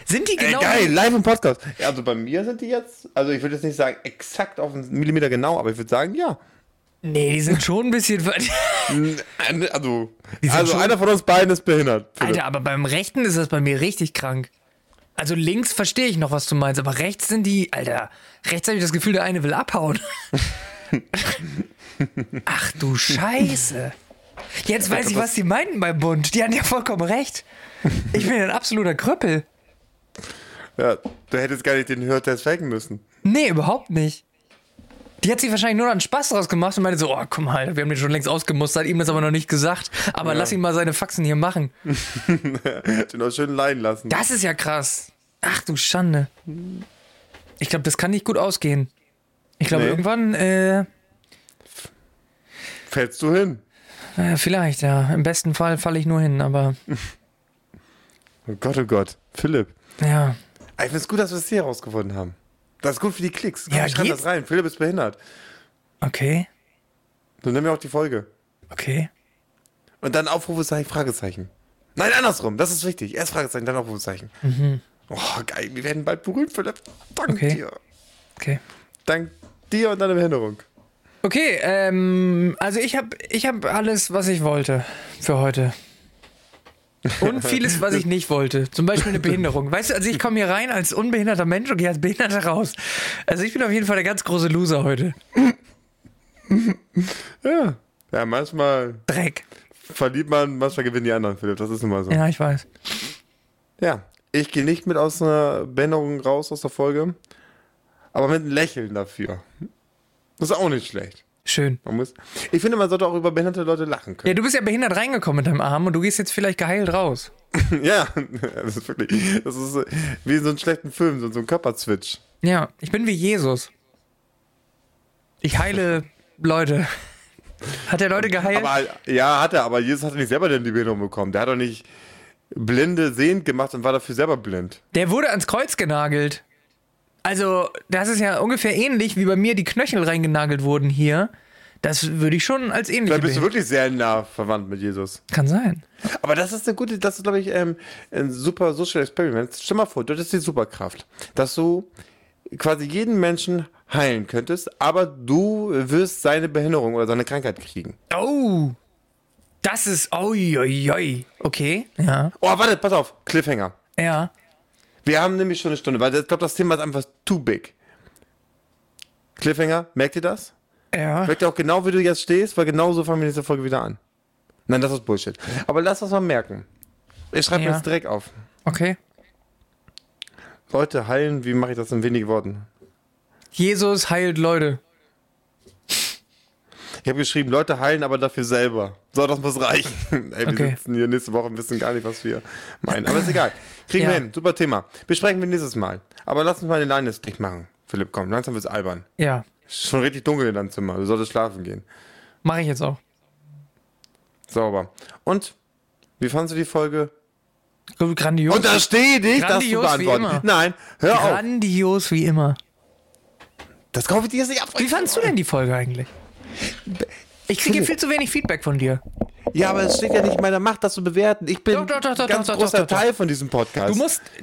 Sind die genau... Geil, live im Podcast. Also bei mir sind die jetzt, also ich würde jetzt nicht sagen exakt auf einen Millimeter genau, aber ich würde sagen, ja. Nee, die sind schon ein bisschen... Also einer von uns beiden ist behindert. Alter, aber beim Rechten ist das bei mir richtig krank. Also links verstehe ich noch, was du meinst, aber rechts sind die... Alter, rechts habe ich das Gefühl, der eine will abhauen. Ach du Scheiße. Jetzt weiß ich, was die meinten beim Bund. Die hatten ja vollkommen recht. Ich bin ein absoluter Krüppel. Ja, du hättest gar nicht den Hörtest faken müssen. Nee, überhaupt nicht. Die hat sich wahrscheinlich nur einen Spaß draus gemacht und meinte so, oh, komm halt, wir haben den schon längst ausgemustert, ihm ist aber noch nicht gesagt, aber lass ihn mal seine Faxen hier machen. Den auch schön leiden lassen. Das ist ja krass. Ach du Schande. Ich glaube, das kann nicht gut ausgehen. Ich glaube, irgendwann, fällst du hin? Vielleicht, ja. Im besten Fall falle ich nur hin, aber... Oh Gott, Philipp. Ja. Ich finde es gut, dass wir es hier rausgefunden haben. Das ist gut für die Klicks. Komm, ja, schreib das rein. Philipp ist behindert. Okay. Du nimm mir auch die Folge. Okay. Und dann Aufrufezeichen, Fragezeichen. Nein, andersrum. Das ist wichtig. Erst Fragezeichen, dann Aufrufezeichen. Mhm. Oh, geil. Wir werden bald berühmt, Philipp. Dank dir. Okay. Dank dir und deiner Behinderung. Okay, also ich hab alles, was ich wollte für heute. Und vieles, was ich nicht wollte. Zum Beispiel eine Behinderung. Weißt du, also ich komme hier rein als unbehinderter Mensch und gehe als Behinderter raus. Also ich bin auf jeden Fall der ganz große Loser heute. Ja. Ja, manchmal... Dreck. Verliert man, manchmal gewinnen die anderen, Philipp. Das ist nun mal so. Ja, ich weiß. Ja, ich gehe nicht mit aus einer Behinderung raus, aus der Folge. Aber mit einem Lächeln dafür. Das ist auch nicht schlecht. Schön. Ich finde, man sollte auch über behinderte Leute lachen können. Ja, du bist ja behindert reingekommen mit deinem Arm und du gehst jetzt vielleicht geheilt raus. Ja, das ist wirklich, das ist wie in so einem schlechten Film, so ein Körperswitch. Ja, ich bin wie Jesus. Ich heile Leute. Hat der Leute geheilt? Aber, ja, hat er, aber Jesus hat nicht selber denn die Behinderung bekommen. Der hat doch nicht Blinde sehend gemacht und war dafür selber blind. Der wurde ans Kreuz genagelt. Also, das ist ja ungefähr ähnlich, wie bei mir die Knöchel reingenagelt wurden hier. Das würde ich schon als ähnlich sehen. Vielleicht bist du wirklich sehr nah verwandt mit Jesus. Kann sein. Aber das ist eine gute, das ist, glaube ich, ein super Social Experiment. Stell mal vor, das ist die Superkraft, dass du quasi jeden Menschen heilen könntest, aber du wirst seine Behinderung oder seine Krankheit kriegen. Oh, das ist, oioioi. Okay, ja. Oh, warte, pass auf, Cliffhanger. Ja. Wir haben nämlich schon eine Stunde, weil ich glaube, das Thema ist einfach too big. Cliffhanger, merkt ihr das? Ja. Merkt ihr auch genau, wie du jetzt stehst? Weil genau so fangen wir nächste Folge wieder an. Nein, das ist Bullshit. Aber lass das mal merken. Ich schreibe mir das direkt auf. Okay. Leute heilen, wie mache ich das in wenigen Worten? Jesus heilt Leute. Ich habe geschrieben, Leute heilen aber dafür selber. So, das muss reichen. Ey, okay. Wir sitzen hier nächste Woche und wissen gar nicht, was wir meinen. Aber ist egal. Kriegen wir hin. Super Thema. Besprechen wir nächstes Mal. Aber lass uns mal den Line-Stick machen. Philipp, komm. Langsam wird's albern. Ja. Ist schon richtig dunkel in deinem Zimmer. Du solltest schlafen gehen. Mache ich jetzt auch. Sauber. Und, wie fandst du die Folge? Grandios. Und da stehe dich, dass du beantworten. Nein, hör auf. Grandios wie immer. Das kaufe ich dir jetzt nicht ab. Wie fandst du denn die Folge eigentlich? Ich kriege viel zu wenig Feedback von dir. Ja, aber es steht ja nicht in meiner Macht, das zu bewerten. Ich bin ganz großer Teil von diesem Podcast.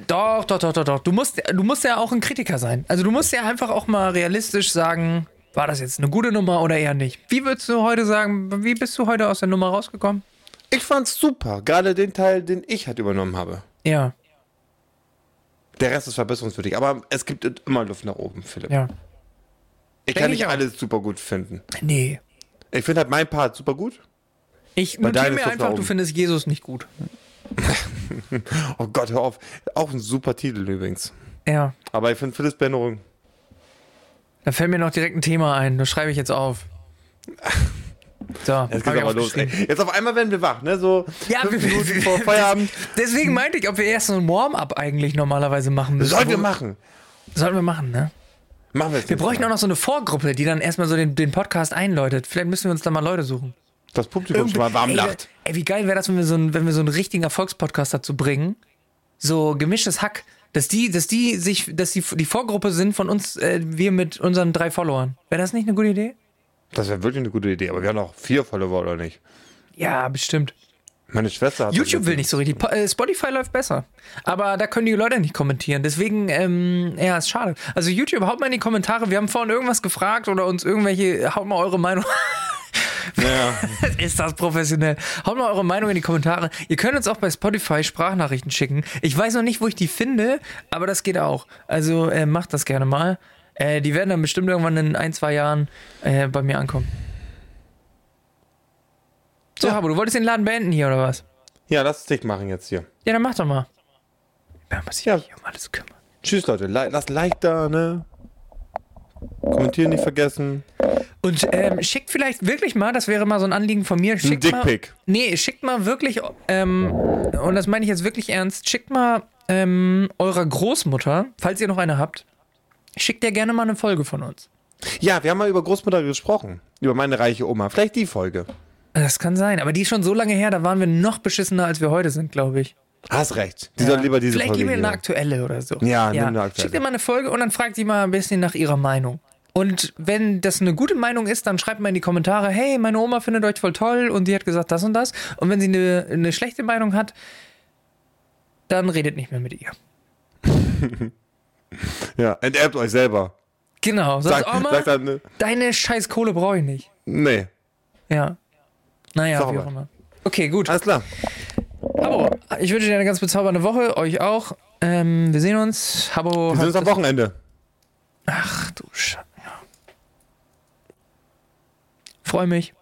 Du musst, du musst ja auch ein Kritiker sein. Also du musst ja einfach auch mal realistisch sagen, war das jetzt eine gute Nummer oder eher nicht? Wie würdest du heute sagen, wie bist du heute aus der Nummer rausgekommen? Ich fand's super. Gerade den Teil, den ich halt übernommen habe. Ja. Der Rest ist verbesserungswürdig. Aber es gibt immer Luft nach oben, Philipp. Ja. Ich kann nicht alles super gut finden. Nee. Ich finde halt meinen Part super gut. Ich notiere mir einfach, du findest Jesus nicht gut. Oh Gott, hör auf. Auch ein super Titel übrigens. Ja. Aber ich finde Philipps Behinderung. Da fällt mir noch direkt ein Thema ein. Das schreibe ich jetzt auf. So, jetzt geht's aber los. Ey. Jetzt auf einmal werden wir wach, ne? So 5 Minuten vor Feierabend. Deswegen meinte ich, ob wir erst so ein Warm-up eigentlich normalerweise machen müssen. Sollten wir machen, ne? Machen wir jetzt. Wir bräuchten auch noch so eine Vorgruppe, die dann erstmal so den Podcast einläutet. Vielleicht müssen wir uns da mal Leute suchen. Das Publikum schon mal warm lacht. Ey, wie geil wäre das, wenn wir so einen richtigen Erfolgspodcast dazu bringen? So gemischtes Hack. Dass die Vorgruppe sind von uns, wir mit unseren 3 Followern. Wäre das nicht eine gute Idee? Das wäre wirklich eine gute Idee, aber wir haben auch 4 Follower, oder nicht? Ja, bestimmt. Meine Schwester hat... YouTube will nicht so richtig, Spotify läuft besser. Aber da können die Leute nicht kommentieren, deswegen, ist schade. Also YouTube, haut mal in die Kommentare, wir haben vorhin irgendwas gefragt oder uns irgendwelche, haut mal eure Meinung... Ja. Ist das professionell? Haut mal eure Meinung in die Kommentare. Ihr könnt uns auch bei Spotify Sprachnachrichten schicken. Ich weiß noch nicht, wo ich die finde, aber das geht auch. Also macht das gerne mal. Die werden dann bestimmt irgendwann in 1-2 Jahren bei mir ankommen. So, ja. Habbo, du wolltest den Laden beenden hier, oder was? Ja, lass es dich machen jetzt hier. Ja, dann mach doch mal. Man muss sich nicht um alles kümmern. Tschüss, Leute. Lasst Like da, ne? Kommentieren nicht vergessen. Und schickt vielleicht wirklich mal, das wäre mal so ein Anliegen von mir. Ein Dickpick. Nee, schickt mal wirklich, und das meine ich jetzt wirklich ernst, schickt mal eurer Großmutter, falls ihr noch eine habt, schickt ihr gerne mal eine Folge von uns. Ja, wir haben mal über Großmutter gesprochen. Über meine reiche Oma. Vielleicht die Folge. Das kann sein, aber die ist schon so lange her, da waren wir noch beschissener, als wir heute sind, glaube ich. Hast recht. Die soll lieber diese Folge. Vielleicht gib mir eine aktuelle oder so. Ja, nimm eine aktuelle. Schickt ihr mal eine Folge und dann fragt die mal ein bisschen nach ihrer Meinung. Und wenn das eine gute Meinung ist, dann schreibt mal in die Kommentare, hey, meine Oma findet euch voll toll und die hat gesagt das und das. Und wenn sie eine schlechte Meinung hat, dann redet nicht mehr mit ihr. Ja, enterbt euch selber. Genau. Sagt Oma, ne? Deine scheiß Kohle brauche ich nicht. Nee. Ja. Naja, wie auch immer. Okay, gut. Alles klar. Habbo, ich wünsche dir eine ganz bezaubernde Woche, euch auch. Wir sehen uns. Habbo. Wir sehen uns am Wochenende. Ach du Scheiße. Ja. Freue mich.